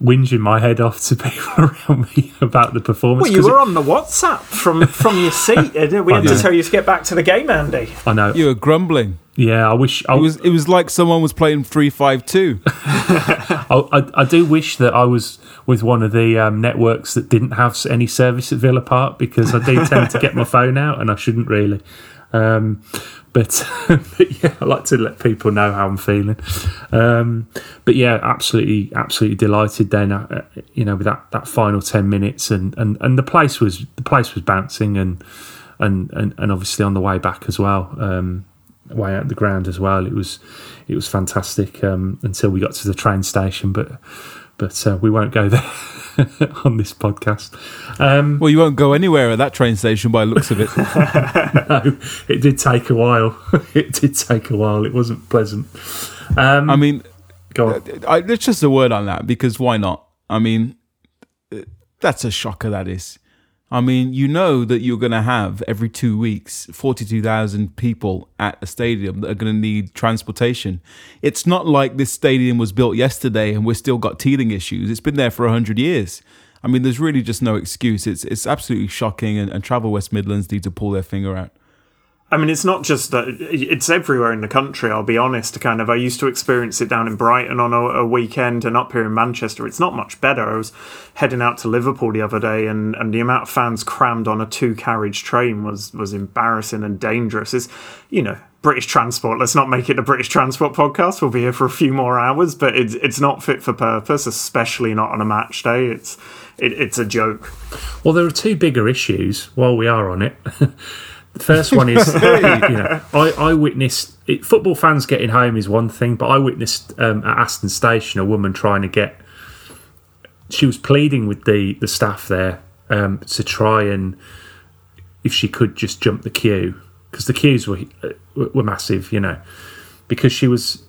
whinging my head off to people around me about the performance. Well, you were it, on the WhatsApp from, from your seat. Didn't we I had know. to tell you to get back to the game, Andy. I know. You were grumbling. Yeah, I wish... I, it was It was like someone was playing three five two. I, I, I do wish that I was with one of the um, networks that didn't have any service at Villa Park, because I do tend to get my phone out, and I shouldn't really. Um, but, but yeah, I like to let people know how I'm feeling. Um, but yeah, absolutely, absolutely delighted. Then uh, you know, with that, that final ten minutes, and, and, and the place was the place was bouncing, and and, and, and obviously on the way back as well, um, way out the ground as well. It was it was fantastic um, until we got to the train station, but but uh, we won't go there. on this podcast. Um, well, you won't go anywhere at that train station by the looks of it. No, it did take a while. It did take a while. It wasn't pleasant. Um, I mean, go on. I, it's just a word on that, because why not? I mean, that's a shocker, that is. I mean, you know that you're going to have every two weeks forty-two thousand people at a stadium that are going to need transportation. It's not like this stadium was built yesterday and we've still got teething issues. It's been there for one hundred years. I mean, there's really just no excuse. It's it's absolutely shocking, and, and Travel West Midlands need to pull their finger out. I mean, it's not just that, it's everywhere in the country, I'll be honest. Kind of, I used to experience it down in Brighton on a, a weekend, and up here in Manchester, it's not much better. I was heading out to Liverpool the other day, and, and the amount of fans crammed on a two-carriage train was, was embarrassing and dangerous. It's, you know, British transport. Let's not make it a British transport podcast. We'll be here for a few more hours, but it's, it's not fit for purpose, especially not on a match day. It's, it, it's a joke. Well, there are two bigger issues while we are on it. The first one is, you know, I, I witnessed it, football fans getting home is one thing, but I witnessed um, at Aston Station a woman trying to get. She was pleading with the, the staff there um, to try and, if she could, just jump the queue, because the queues were were massive, you know, because she was,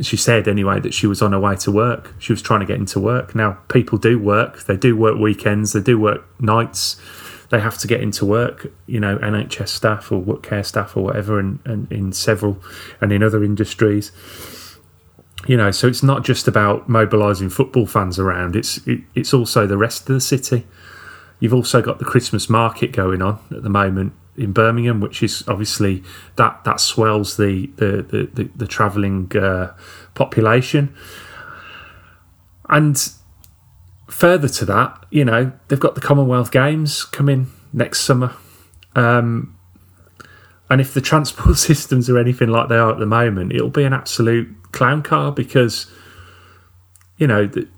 she said anyway that she was on her way to work. She was trying to get into work. Now people do work. They do work weekends. They do work nights. They have to get into work, you know, N H S staff or work care staff or whatever, and, and in several and in other industries, you know. So it's not just about mobilising football fans around. It's it, it's also the rest of the city. You've also got the Christmas market going on at the moment in Birmingham, which is obviously that that swells the the the, the, the travelling uh, population, and further to that, you know, they've got the Commonwealth Games coming next summer. Um, and if the transport systems are anything like they are at the moment, it'll be an absolute clown car because, you know, the,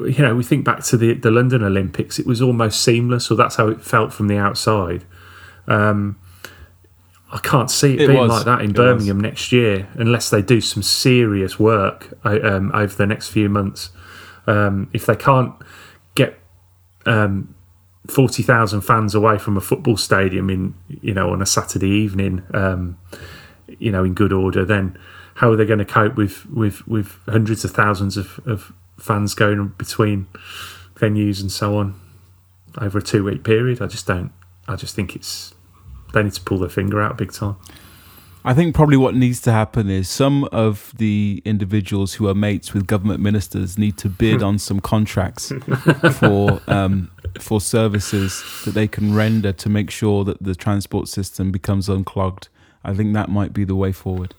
you know, we think back to the, the London Olympics, it was almost seamless, or that's how it felt from the outside. Um, I can't see it, it being was. like that in it Birmingham was. next year, unless they do some serious work um, over the next few months. Um, if they can't get um, forty thousand fans away from a football stadium in, you know, on a Saturday evening, um, you know, in good order, then how are they going to cope with, with, with hundreds of thousands of, of fans going between venues and so on over a two-week period? I just don't. I just think it's they need to pull their finger out big time. I think probably what needs to happen is some of the individuals who are mates with government ministers need to bid on some contracts for um, for services that they can render to make sure that the transport system becomes unclogged. I think that might be the way forward.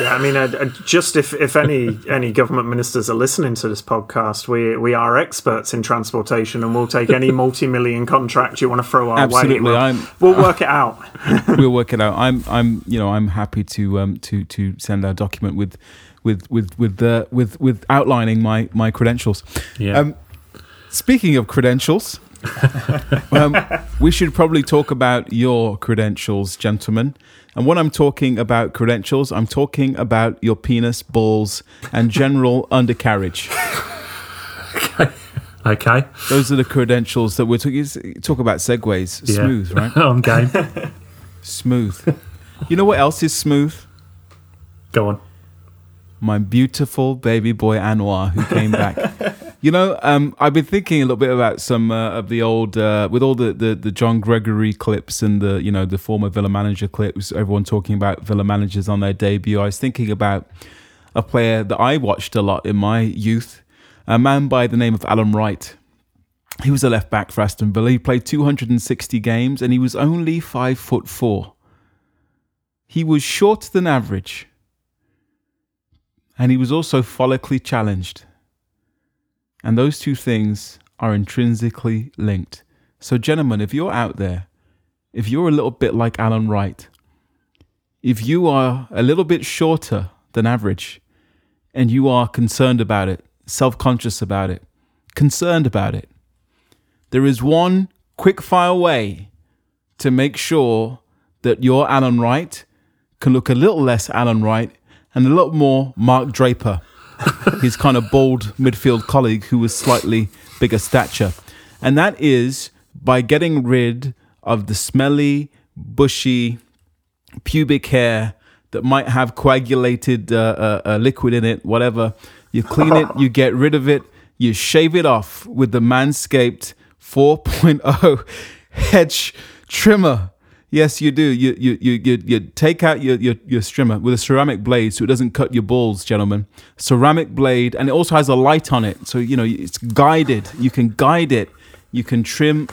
Yeah, I mean, I, I just if, if any any government ministers are listening to this podcast, we we are experts in transportation, and we'll take any multi-million contract you want to throw our Absolutely, way. Absolutely, we'll, we'll work it out. We'll work it out. I'm I'm you know I'm happy to um to, to send our document with with with with the with with outlining my my credentials. Yeah. Um, speaking of credentials, um, we should probably talk about your credentials, gentlemen. And when I'm talking about credentials, I'm talking about your penis, balls, and general undercarriage. Okay. Okay. Those are the credentials that we're talking. Talk about segues. Yeah. Smooth, right? I'm game. Smooth. You know what else is smooth? Go on. My beautiful baby boy Anwar, who came back. You know, um, I've been thinking a little bit about some uh, of the old, uh, with all the, the, the John Gregory clips and the, you know, the former Villa manager clips, everyone talking about Villa managers on their debut. I was thinking about a player that I watched a lot in my youth, a man by the name of Alan Wright. He was a left back for Aston Villa. He played two hundred sixty games and he was only five foot four. He was shorter than average. And he was also follically challenged. And those two things are intrinsically linked. So, gentlemen, if you're out there, if you're a little bit like Alan Wright, if you are a little bit shorter than average, and you are concerned about it, self-conscious about it, concerned about it, there is one quick-fire way to make sure that your Alan Wright can look a little less Alan Wright and a lot more Mark Draper. His kind of bald midfield colleague who was slightly bigger stature. And that is by getting rid of the smelly, bushy, pubic hair that might have coagulated uh, uh, liquid in it, whatever. You clean it, you get rid of it, you shave it off with the Manscaped four point oh hedge trimmer. Yes, you do. You you you you, you take out your, your, your strimmer with a ceramic blade so it doesn't cut your balls, gentlemen. Ceramic blade, and it also has a light on it. So, you know, it's guided. You can guide it. You can trim,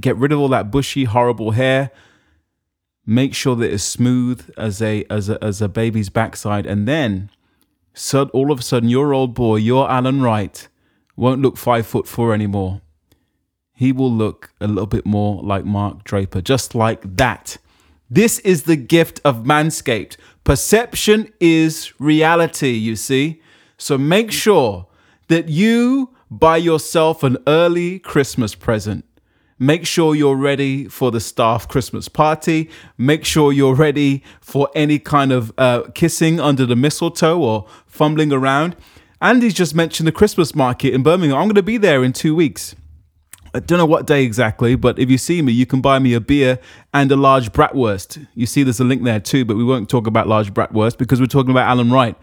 get rid of all that bushy, horrible hair. Make sure that it's smooth as a as a, as a baby's backside. And then so, all of a sudden, your old boy, your Alan Wright, won't look five foot four anymore. He will look a little bit more like Mark Draper, just like that. This is the gift of Manscaped. Perception is reality, you see. So make sure that you buy yourself an early Christmas present. Make sure you're ready for the staff Christmas party. Make sure you're ready for any kind of uh, kissing under the mistletoe or fumbling around. Andy's just mentioned the Christmas market in Birmingham. I'm going to be there in two weeks. I don't know what day exactly, but if you see me, you can buy me a beer and a large bratwurst. You see there's a link there too, but we won't talk about large bratwurst because we're talking about Alan Wright.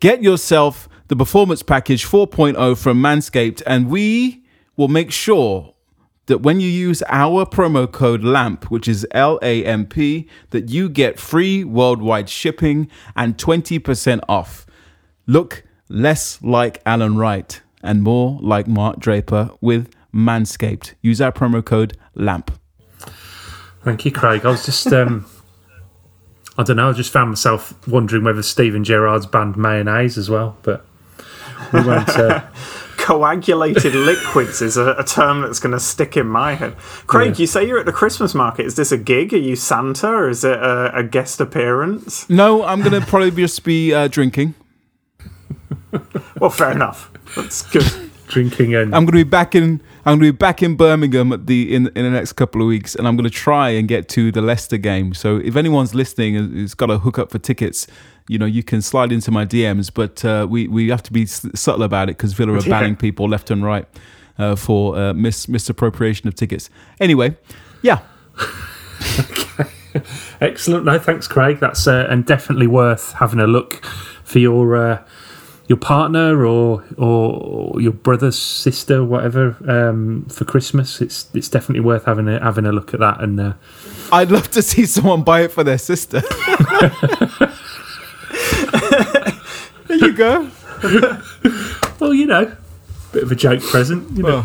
Get yourself the Performance Package four point oh from Manscaped, and we will make sure that when you use our promo code LAMP, which is L A M P, that you get free worldwide shipping and twenty percent off. Look less like Alan Wright and more like Mark Draper with Manscaped. Use our promo code LAMP. Thank you, Craig. I was just um I don't know, I just found myself wondering whether Steven Gerrard's banned mayonnaise as well, but we won't uh, coagulated liquids is a, a term that's going to stick in my head. Craig, yeah. you say you're at the Christmas market. Is this a gig? Are you Santa? Or is it a, a guest appearance? No, I'm going to probably just be uh, drinking. Well, fair enough. That's good. Drinking and I'm going to be back in. I'm going to be back in Birmingham at the in in the next couple of weeks, and I'm going to try and get to the Leicester game. So if anyone's listening and has got a hookup for tickets, you know, you can slide into my D Ms, but uh, we we have to be subtle about it because Villa are yeah. banning people left and right uh, for uh, mis- misappropriation of tickets. Anyway, yeah. Okay. Excellent. No, thanks, Craig. That's uh, and definitely worth having a look for your. Uh, Your partner or or your brother's sister, whatever, um, for Christmas. It's it's definitely worth having a, having a look at that. And uh... I'd love to see someone buy it for their sister. There you go. Well, you know, bit of a joke present. You know? Well,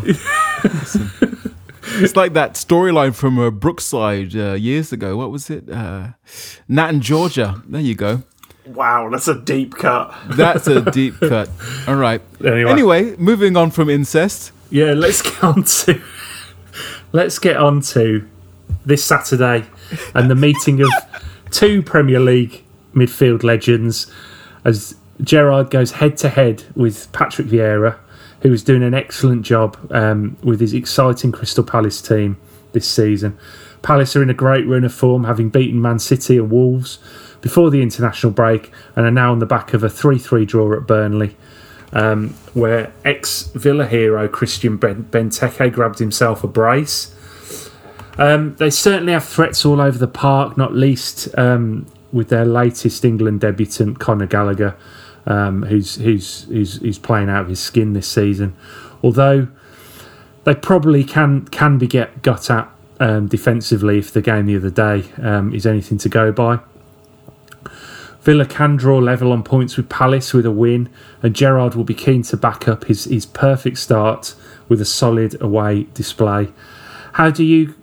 it's like that storyline from uh, Brookside uh, years ago. What was it? Uh, Nat and Georgia. There you go. Wow, that's a deep cut. That's a deep cut. All right. Anyway. anyway, moving on from incest. Yeah, let's get on to let's get on to this Saturday and the meeting of two Premier League midfield legends as Gerrard goes head to head with Patrick Vieira, who is doing an excellent job um, with his exciting Crystal Palace team this season. Palace are in a great run of form, having beaten Man City and Wolves before the international break, and are now on the back of a three three draw at Burnley, um, where ex-Villa hero Christian Benteke grabbed himself a brace. Um, they certainly have threats all over the park, not least um, with their latest England debutant, Conor Gallagher, um, who's, who's, who's, who's playing out of his skin this season. Although they probably can, can be get got at um, defensively if the game the other day um, is anything to go by. Villa can draw level on points with Palace with a win, and Gerrard will be keen to back up his, his perfect start with a solid away display. How do you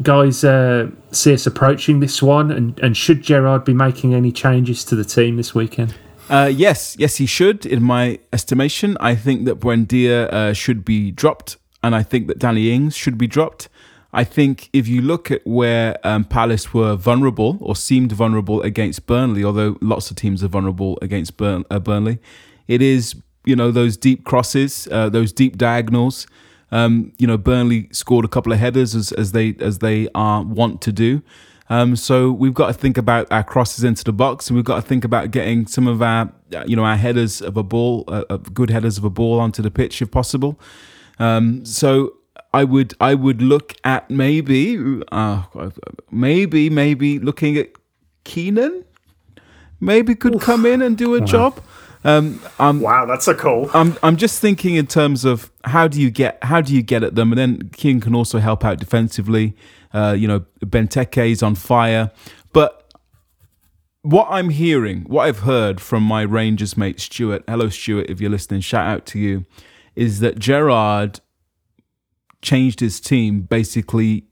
guys uh, see us approaching this one, and, and should Gerrard be making any changes to the team this weekend? Uh, yes, yes he should, in my estimation. I think that Buendia uh, should be dropped, and I think that Danny Ings should be dropped. I think if you look at where um, Palace were vulnerable or seemed vulnerable against Burnley, although lots of teams are vulnerable against Burn- uh, Burnley, it is, you know, those deep crosses, uh, those deep diagonals. Um, you know, Burnley scored a couple of headers as, as they as they are want to do. Um, so we've got to think about our crosses into the box, and we've got to think about getting some of our, you know, our headers of a ball, uh, good headers of a ball onto the pitch if possible. Um, so. I would I would look at maybe uh, maybe maybe looking at Keenan, maybe could Oof. come in and do a wow. job. Um, um, wow, that's a call. I'm I'm just thinking in terms of how do you get how do you get at them, and then Keenan can also help out defensively. Uh, you know, Benteke's on fire, but what I'm hearing, what I've heard from my Rangers mate Stuart, hello Stuart, if you're listening, shout out to you, is that Gerrard changed his team basically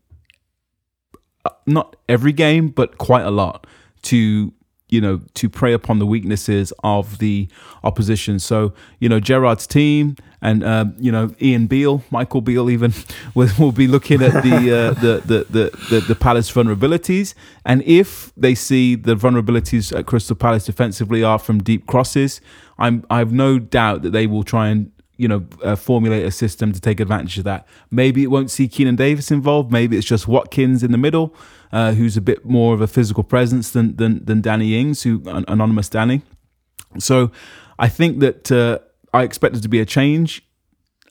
not every game but quite a lot to you know to prey upon the weaknesses of the opposition. So you know Gerrard's team and uh, you know Ian Beale, Michael Beale even will, will be looking at the, uh, the, the, the the the Palace vulnerabilities, and if they see the vulnerabilities at Crystal Palace defensively are from deep crosses, I'm I've no doubt that they will try and you know, uh, formulate a system to take advantage of that. Maybe it won't see Keenan Davis involved. Maybe it's just Watkins in the middle, uh, who's a bit more of a physical presence than than, than Danny Ings, who an, anonymous Danny. So I think that uh, I expect there to be a change.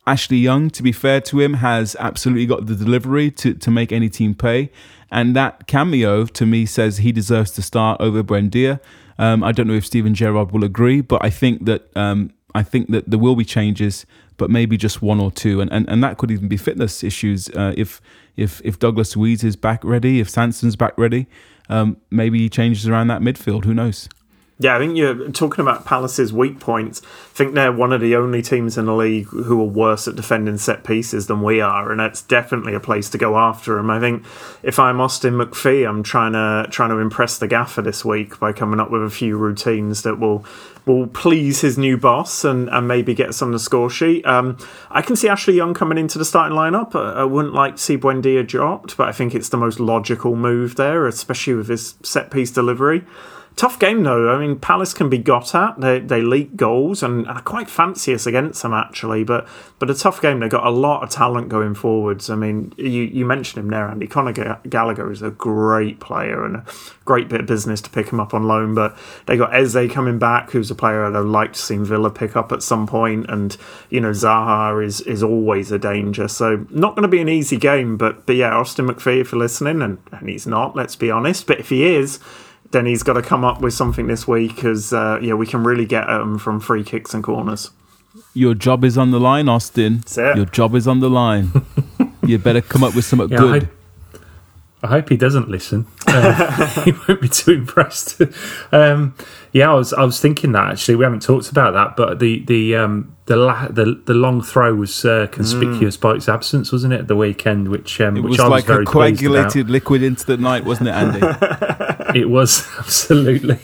Ashley Young, to be fair to him, has absolutely got the delivery to, to make any team pay. And that cameo, to me, says he deserves to start over Buendia. Um, I don't know if Steven Gerrard will agree, but I think that... Um, I think that there will be changes, but maybe just one or two. And and, and that could even be fitness issues. Uh, if if if Douglas Luiz is back ready, if Sanson's back ready, um, maybe he changes around that midfield. Who knows? Yeah, I think you're talking about Palace's weak points. I think they're one of the only teams in the league who are worse at defending set pieces than we are, and that's definitely a place to go after them. I think if I'm Austin McPhee, I'm trying to trying to impress the gaffer this week by coming up with a few routines that will will please his new boss and, and maybe get us on the score sheet. Um, I can see Ashley Young coming into the starting lineup. I, I wouldn't like to see Buendia dropped, but I think it's the most logical move there, especially with his set piece delivery. Tough game, though. I mean, Palace can be got at. They they leak goals, and, and I quite fancy us against them, actually. But but a tough game. They've got a lot of talent going forwards. I mean, you, you mentioned him there, Andy. Conor Gallagher is a great player and a great bit of business to pick him up on loan. But they got Eze coming back, who's a player I'd like to see Villa pick up at some point. And, you know, Zaha is, is always a danger. So not going to be an easy game. But, but yeah, Austin McPhee, if you're listening, and, and he's not, let's be honest. But if he is, then he's got to come up with something this week, because uh, yeah, we can really get at them from free kicks and corners. Your job is on the line, Austin. That's it. Your job is on the line. You better come up with something yeah, good. I hope, I hope he doesn't listen. Uh, he won't be too impressed. um, yeah, I was I was thinking that, actually. We haven't talked about that, but the the um, the, la- the the long throw was uh, conspicuous mm. by its absence, wasn't it? The weekend, which um, it which was I was like very a coagulated liquid into the night, wasn't it, Andy? It was absolutely,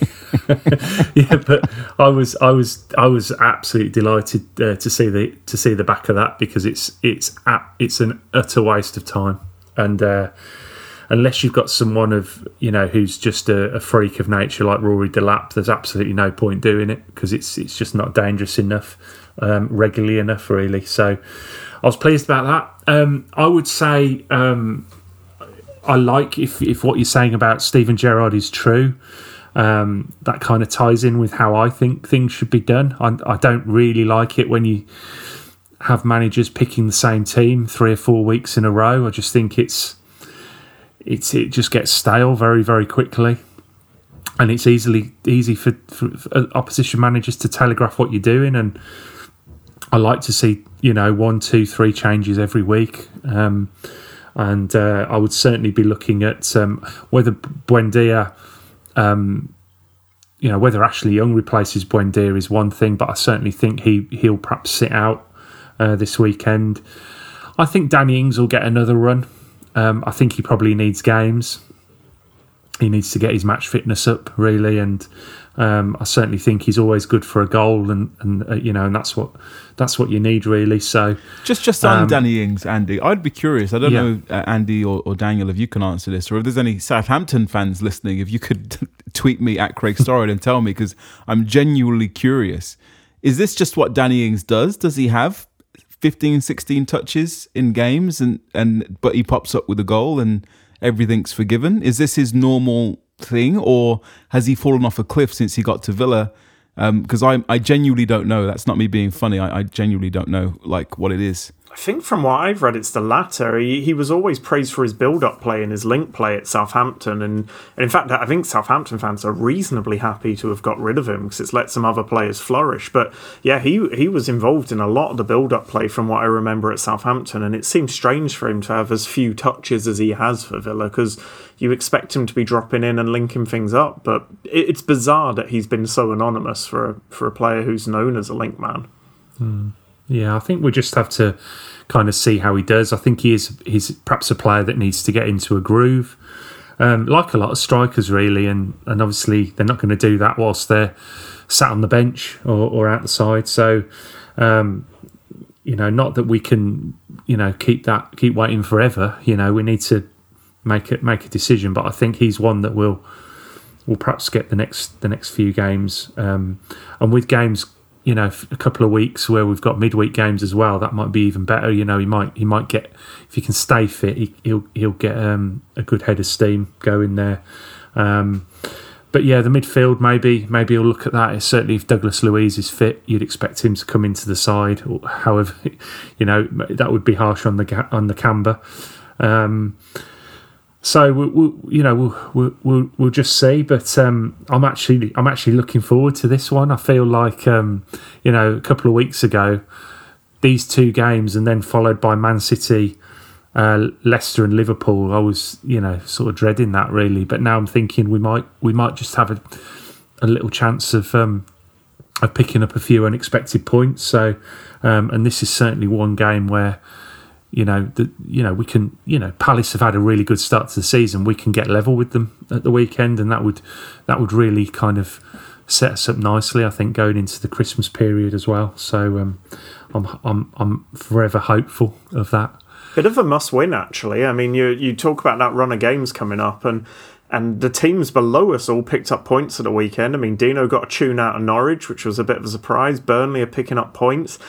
yeah. But I was, I was, I was absolutely delighted uh, to see the to see the back of that, because it's it's it's an utter waste of time, and uh, unless you've got someone of you know who's just a, a freak of nature like Rory Delap, there's absolutely no point doing it, because it's it's just not dangerous enough, um, regularly enough, really. So I was pleased about that. Um, I would say. Um, I like if, if what you're saying about Steven Gerrard is true. Um, that kind of ties in with how I think things should be done. I, I don't really like it when you have managers picking the same team three or four weeks in a row. I just think it's it's it just gets stale very, very quickly, and it's easily easy for, for, for opposition managers to telegraph what you're doing. And I like to see you know one, two, three changes every week. Um, And uh, I would certainly be looking at um, whether Buendia, um, you know, whether Ashley Young replaces Buendia is one thing, but I certainly think he he'll perhaps sit out uh, this weekend. I think Danny Ings will get another run. Um, I think he probably needs games. He needs to get his match fitness up, really, and um, I certainly think he's always good for a goal, and, and uh, you know, and that's what that's what you need, really. So just just on um, Danny Ings, Andy, I'd be curious. I don't yeah. know, uh, Andy or, or Daniel, if you can answer this, or if there's any Southampton fans listening, if you could tweet me at Craig Storrod and tell me, because I'm genuinely curious. Is this just what Danny Ings does? Does he have fifteen, sixteen touches in games, and and but he pops up with a goal and everything's forgiven? Is this his normal thing, or has he fallen off a cliff since he got to Villa? Because um, I, I genuinely don't know. That's not me being funny. I, I genuinely don't know, like, what it is. I think from what I've read, it's the latter. He, he was always praised for his build-up play and his link play at Southampton. And, and in fact, I think Southampton fans are reasonably happy to have got rid of him, because it's let some other players flourish. But yeah, he, he was involved in a lot of the build-up play from what I remember at Southampton. And it seems strange for him to have as few touches as he has for Villa, because you expect him to be dropping in and linking things up. But it, it's bizarre that he's been so anonymous for a, for a player who's known as a link man. Hmm. Yeah, I think we just have to kind of see how he does. I think he is he's perhaps a player that needs to get into a groove, um, like a lot of strikers, really. And, and obviously, they're not going to do that whilst they're sat on the bench or, or out the side. So, um, you know, not that we can, you know, keep that keep waiting forever. You know, we need to make it make a decision. But I think he's one that will will perhaps get the next the next few games, um, and with games. You know, a couple of weeks where we've got midweek games as well. That might be even better. You know, he might he might get, if he can stay fit, he, he'll he'll get um, a good head of steam going there. Um, but yeah, the midfield maybe maybe he'll look at that. It's certainly, if Douglas Luiz is fit, you'd expect him to come into the side. Or however, you know, that would be harsh on the on the Nakamba. Um, so we'll, we'll, you know, we'll, we'll we'll we'll just see. But um, I'm actually I'm actually looking forward to this one. I feel like um, you know a couple of weeks ago, these two games, and then followed by Man City, uh, Leicester, and Liverpool. I was you know sort of dreading that, really. But now I'm thinking we might we might just have a a little chance of um, of picking up a few unexpected points. So, um, and this is certainly one game where, you know, the, you know, we can, you know, Palace have had a really good start to the season. We can get level with them at the weekend, and that would that would really kind of set us up nicely, I think, going into the Christmas period as well. So, um, I'm I'm I'm forever hopeful of that. Bit of a must-win, actually. I mean, you you talk about that run of games coming up, and and the teams below us all picked up points at the weekend. I mean, Dino got a tune out of Norwich, which was a bit of a surprise. Burnley are picking up points.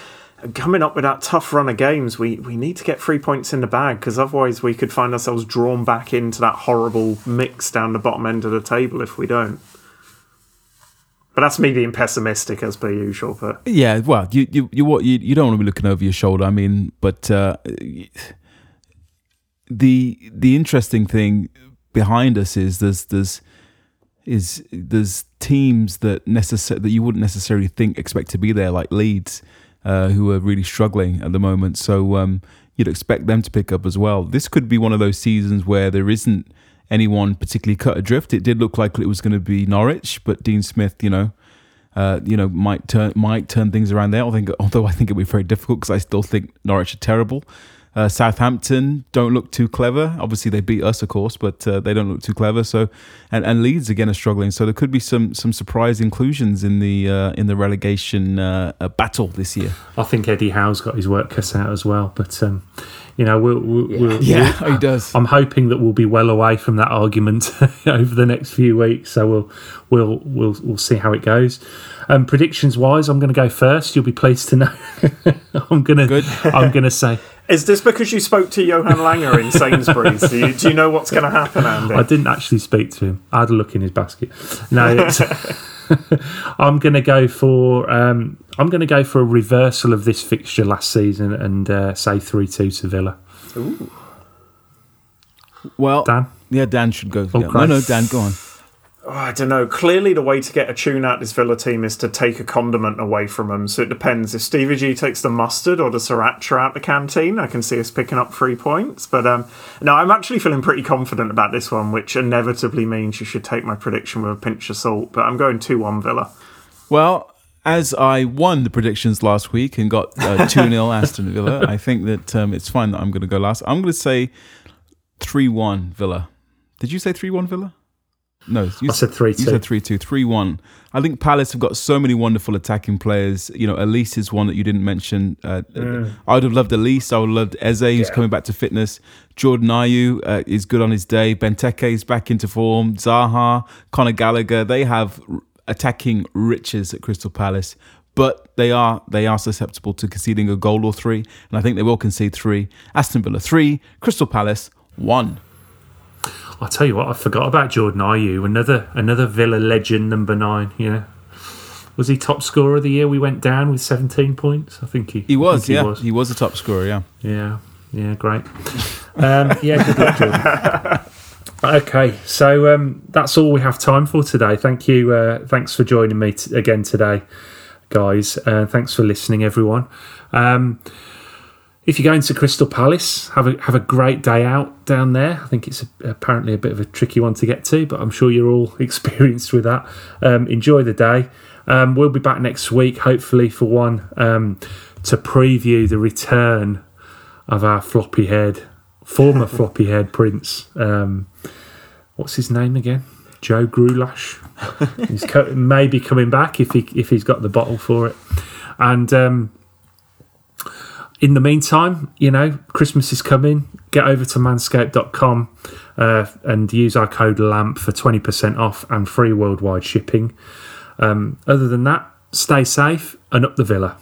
Coming up with that tough run of games, we, we need to get three points in the bag, because otherwise we could find ourselves drawn back into that horrible mix down the bottom end of the table if we don't. But that's me being pessimistic as per usual. But yeah, well, you you you you don't want to be looking over your shoulder. I mean, but uh, the the interesting thing behind us is there's there's is there's teams that necessar- that you wouldn't necessarily think expect to be there, like Leeds. Uh, who are really struggling at the moment, so um, you'd expect them to pick up as well. This could be one of those seasons where there isn't anyone particularly cut adrift. It did look like it was going to be Norwich, but Dean Smith, you know, uh, you know, might turn might turn things around there. I think, although I think it'll be very difficult because I still think Norwich are terrible. Uh, Southampton don't look too clever. Obviously, they beat us, of course, but uh, they don't look too clever. So, and, and Leeds again are struggling. So there could be some some surprise inclusions in the uh, in the relegation uh, battle this year. I think Eddie Howe's got his work cut out as well. But um, you know, we'll, we'll, yeah, we'll, yeah we'll, he does. I'm hoping that we'll be well away from that argument over the next few weeks. So we'll we'll we'll we'll see how it goes. Um, predictions wise, I'm going to go first. You'll be pleased to know. I'm gonna Good. I'm gonna say. Is this because you spoke to Johan Langer in Sainsbury's? do, you, do you know what's going to happen, Andy? I didn't actually speak to him. I had a look in his basket. No, it's, I'm going to go for um, I'm going to go for a reversal of this fixture last season and uh, say three two to Villa. Ooh. Well, Dan, yeah, Dan should go. Oh, yeah. No, no, Dan, go on. Oh, I don't know. Clearly the way to get a tune out this Villa team is to take a condiment away from them. So it depends. If Stevie G takes the mustard or the sriracha out the canteen, I can see us picking up three points. But um, no, I'm actually feeling pretty confident about this one, which inevitably means you should take my prediction with a pinch of salt. But I'm going two one Villa. Well, as I won the predictions last week and got uh, two nil Aston Villa, I think that um, it's fine that I'm going to go last. I'm going to say three one Villa. Did you say three one Villa? No, you I said three two. You said three two, three one. I think Palace have got so many wonderful attacking players. You know, Elise is one that you didn't mention. Uh, mm. I would have loved Elise. I would have loved Eze, who's yeah. coming back to fitness. Jordan Ayew uh, is good on his day. Benteke is back into form. Zaha, Conor Gallagher. They have attacking riches at Crystal Palace. But they are they are susceptible to conceding a goal or three. And I think they will concede three. Aston Villa three. Crystal Palace one. I'll tell you what, I forgot about Jordan Ayew, another another Villa legend, number nine, you know. Was he top scorer of the year we went down with seventeen points? I think he, he was, think yeah. He was. He was a top scorer, yeah. Yeah, yeah, great. Um, yeah, good luck, Jordan. Okay, so um, that's all we have time for today. Thank you. Uh, thanks for joining me t- again today, guys. Uh, thanks for listening, everyone. Um If you're going to Crystal Palace, have a have a great day out down there. I think it's a, apparently a bit of a tricky one to get to, but I'm sure you're all experienced with that. Um, enjoy the day. Um, we'll be back next week, hopefully, for one um, to preview the return of our floppy head, former floppy head prince. Um, what's his name again? Joe Greulash. He's co- maybe coming back if he if he's got the bottle for it, and. Um, In the meantime, you know, Christmas is coming. Get over to manscaped dot com uh, and use our code LAMP for twenty percent off and free worldwide shipping. Um, other than that, stay safe and up the Villa.